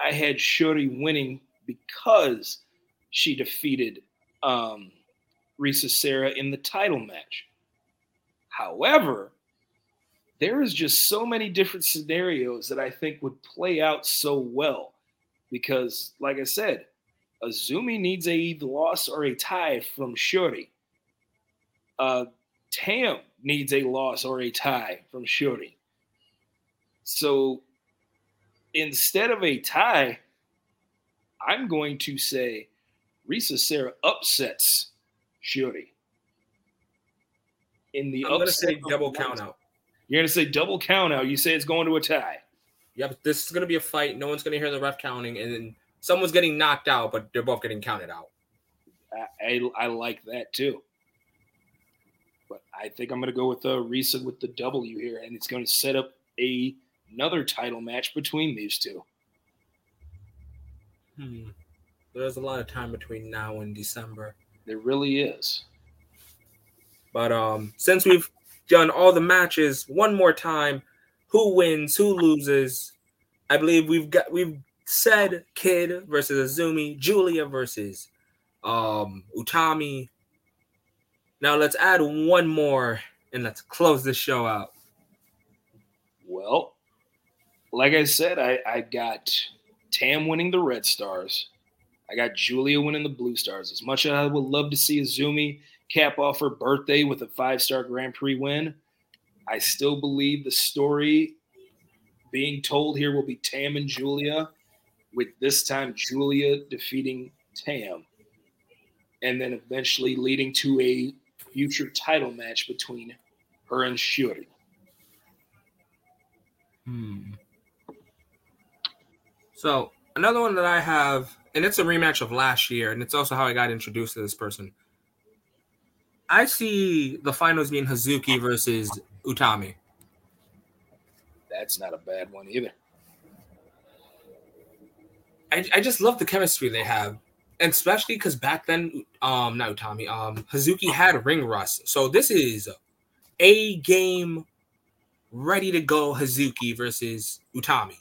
I had Syuri winning because she defeated um, Risa Sera in the title match. However, there is just so many different scenarios that I think would play out so well because, like I said, Azumi needs a loss or a tie from Syuri. Uh, Tam needs a loss or a tie from Syuri. So instead of a tie, I'm going to say Risa Sera upsets Syuri. In the I'm going to say double count out. You're going to say double count out. You say it's going to a tie. Yeah, but this is going to be a fight. No one's going to hear the ref counting, and then someone's getting knocked out, but they're both getting counted out. I, I, I like that too. But I think I'm going to go with uh, Risa with the W here, and it's going to set up a, another title match between these two. Hmm. There's a lot of time between now and December. There really is. But um, since we've done all the matches one more time, who wins, who loses? I believe we've got we've said Kid versus Azumi, Julia versus um, Utami. Now let's add one more and let's close this show out. Well, like I said, I, I got Tam winning the Red Stars. I got Julia winning the Blue Stars. As much as I would love to see Azumi cap off her birthday with a five-star Grand Prix win, I still believe the story being told here will be Tam and Julia, with this time Julia defeating Tam. and then eventually leading to a future title match between her and Syuri. Hmm. So another one that I have, and it's a rematch of last year, and it's also how I got introduced to this person. I see the finals being Hazuki versus Utami. That's not a bad one either. I, I just love the chemistry they have, and especially because back then, um, not Utami, um, Hazuki had ring rust. So this is a game ready to go Hazuki versus Utami.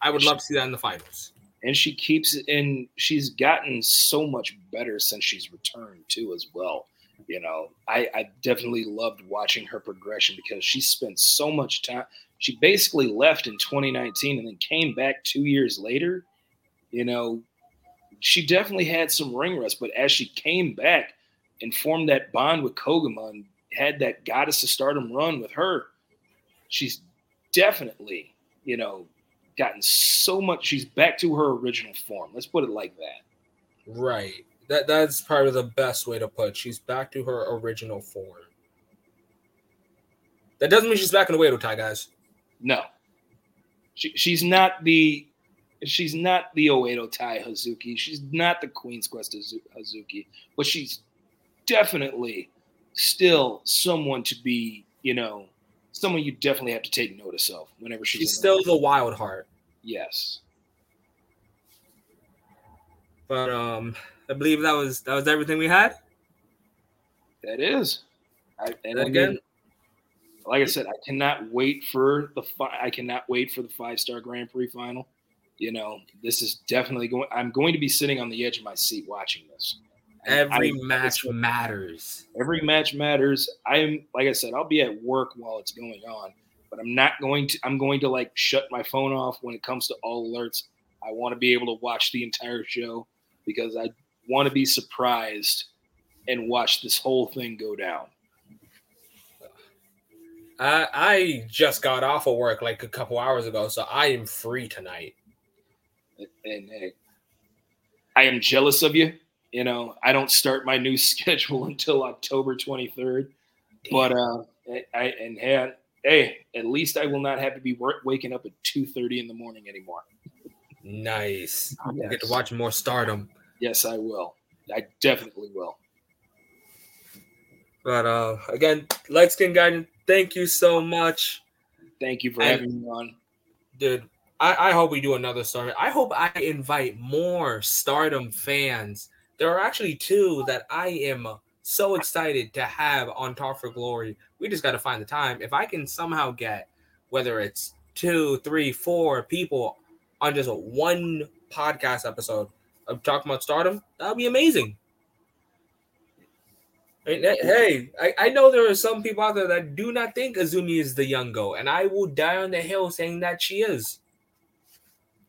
I would love to see that in the finals. And she keeps and she's gotten so much better since she's returned too, as well. You know, I, I definitely loved watching her progression because she spent so much time. She basically left in twenty nineteen and then came back two years later. You know, she definitely had some ring rust, but as she came back and formed that bond with Koguma and had that Goddess of Stardom run with her, she's definitely, you know, gotten so much. She's back to her original form. Let's put it like that. Right. That that's probably the best way to put it. She's back to her original form. That doesn't mean she's back in the Oedo Tai, guys. No. She she's not the she's not the Oedo Tai Hazuki. She's not the Queen's Quest Hazuki, but she's definitely still someone to be, you know, someone you definitely have to take notice of whenever she's She's still the wild heart. Yes. But um I believe that was that was everything we had. That is, I, and again, I mean, like I said, I cannot wait for the fi- I cannot wait for the five star Grand Prix final. You know, this is definitely going. I'm going to be sitting on the edge of my seat watching this. Every I, match I, matters. Every match matters. I'm like I said, I'll be at work while it's going on, but I'm not going to. I'm going to like shut my phone off when it comes to all alerts. I want to be able to watch the entire show because I. want to be surprised and watch this whole thing go down. I, I just got off of work like a couple hours ago, so I am free tonight. And, and hey, I am jealous of you. You know, I don't start my new schedule until October twenty-third. Damn. But uh, I and hey, hey, at least I will not have to be work, waking up at two thirty in the morning anymore. Nice. Yes. I'll get to watch more Stardom. Yes, I will. I definitely will. But uh, again, Light Skin Gaijin, thank you so much. Thank you for and, having me on. Dude, I, I hope we do another story. I hope I invite more Stardom fans. There are actually two that I am so excited to have on Top for Glory. We just got to find the time. If I can somehow get, whether it's two, three, four people on just one podcast episode, I'm talking about Stardom, that would be amazing. I mean, hey, I, I know there are some people out there that do not think Azumi is the young girl, and I will die on the hill saying that she is.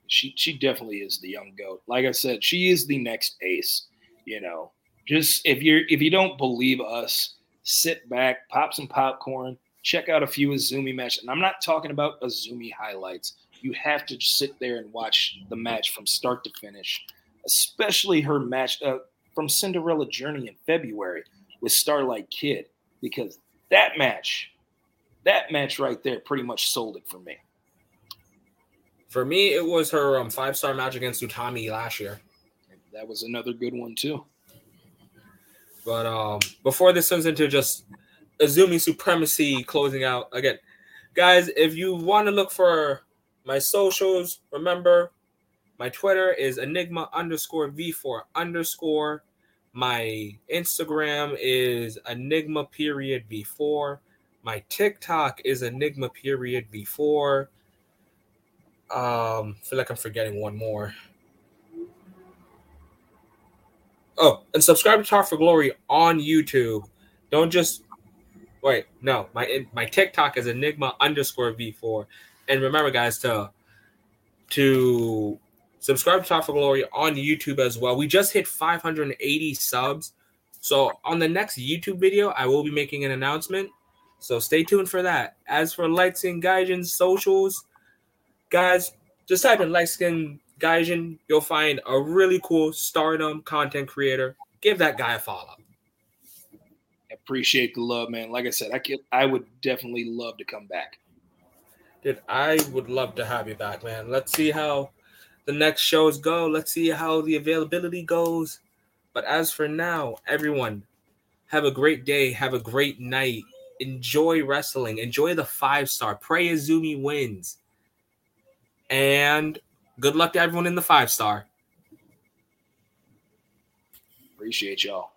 She she definitely is the young goat. Like I said, she is the next ace. You know, just if you're if you don't believe us, sit back, pop some popcorn, check out a few Azumi matches. And I'm not talking about Azumi highlights. You have to just sit there and watch the match from start to finish. Especially her match uh, from Cinderella Journey in February with Starlight Kid, because that match, that match right there pretty much sold it for me. For me, it was her um, five-star match against Utami last year. That was another good one, too. But um, before this turns into just Azumi Supremacy closing out, again, guys, if you want to look for my socials, remember, my Twitter is enigma underscore v4 underscore. My Instagram is enigma period v4. My TikTok is enigma period v4. Um, I feel like I'm forgetting one more. Oh, and subscribe to Top for Glory on YouTube. Don't just wait. No, my my TikTok is enigma underscore v4. And remember, guys, to to subscribe to Top for Glory on YouTube as well. We just hit five hundred eighty subs. So on the next YouTube video, I will be making an announcement. So stay tuned for that. As for Light Skin Gaijin socials, guys, just type in Light Skin Gaijin. You'll find a really cool Stardom content creator. give that guy a follow. Appreciate the love, man. Like I said, I can, I would definitely love to come back. Dude, I would love to have you back, man. Let's see how the next shows go. Let's see how the availability goes. But as for now, everyone, have a great day. Have a great night. Enjoy wrestling. Enjoy the five-star. Pray Azumi wins. And good luck to everyone in the five-star. Appreciate y'all.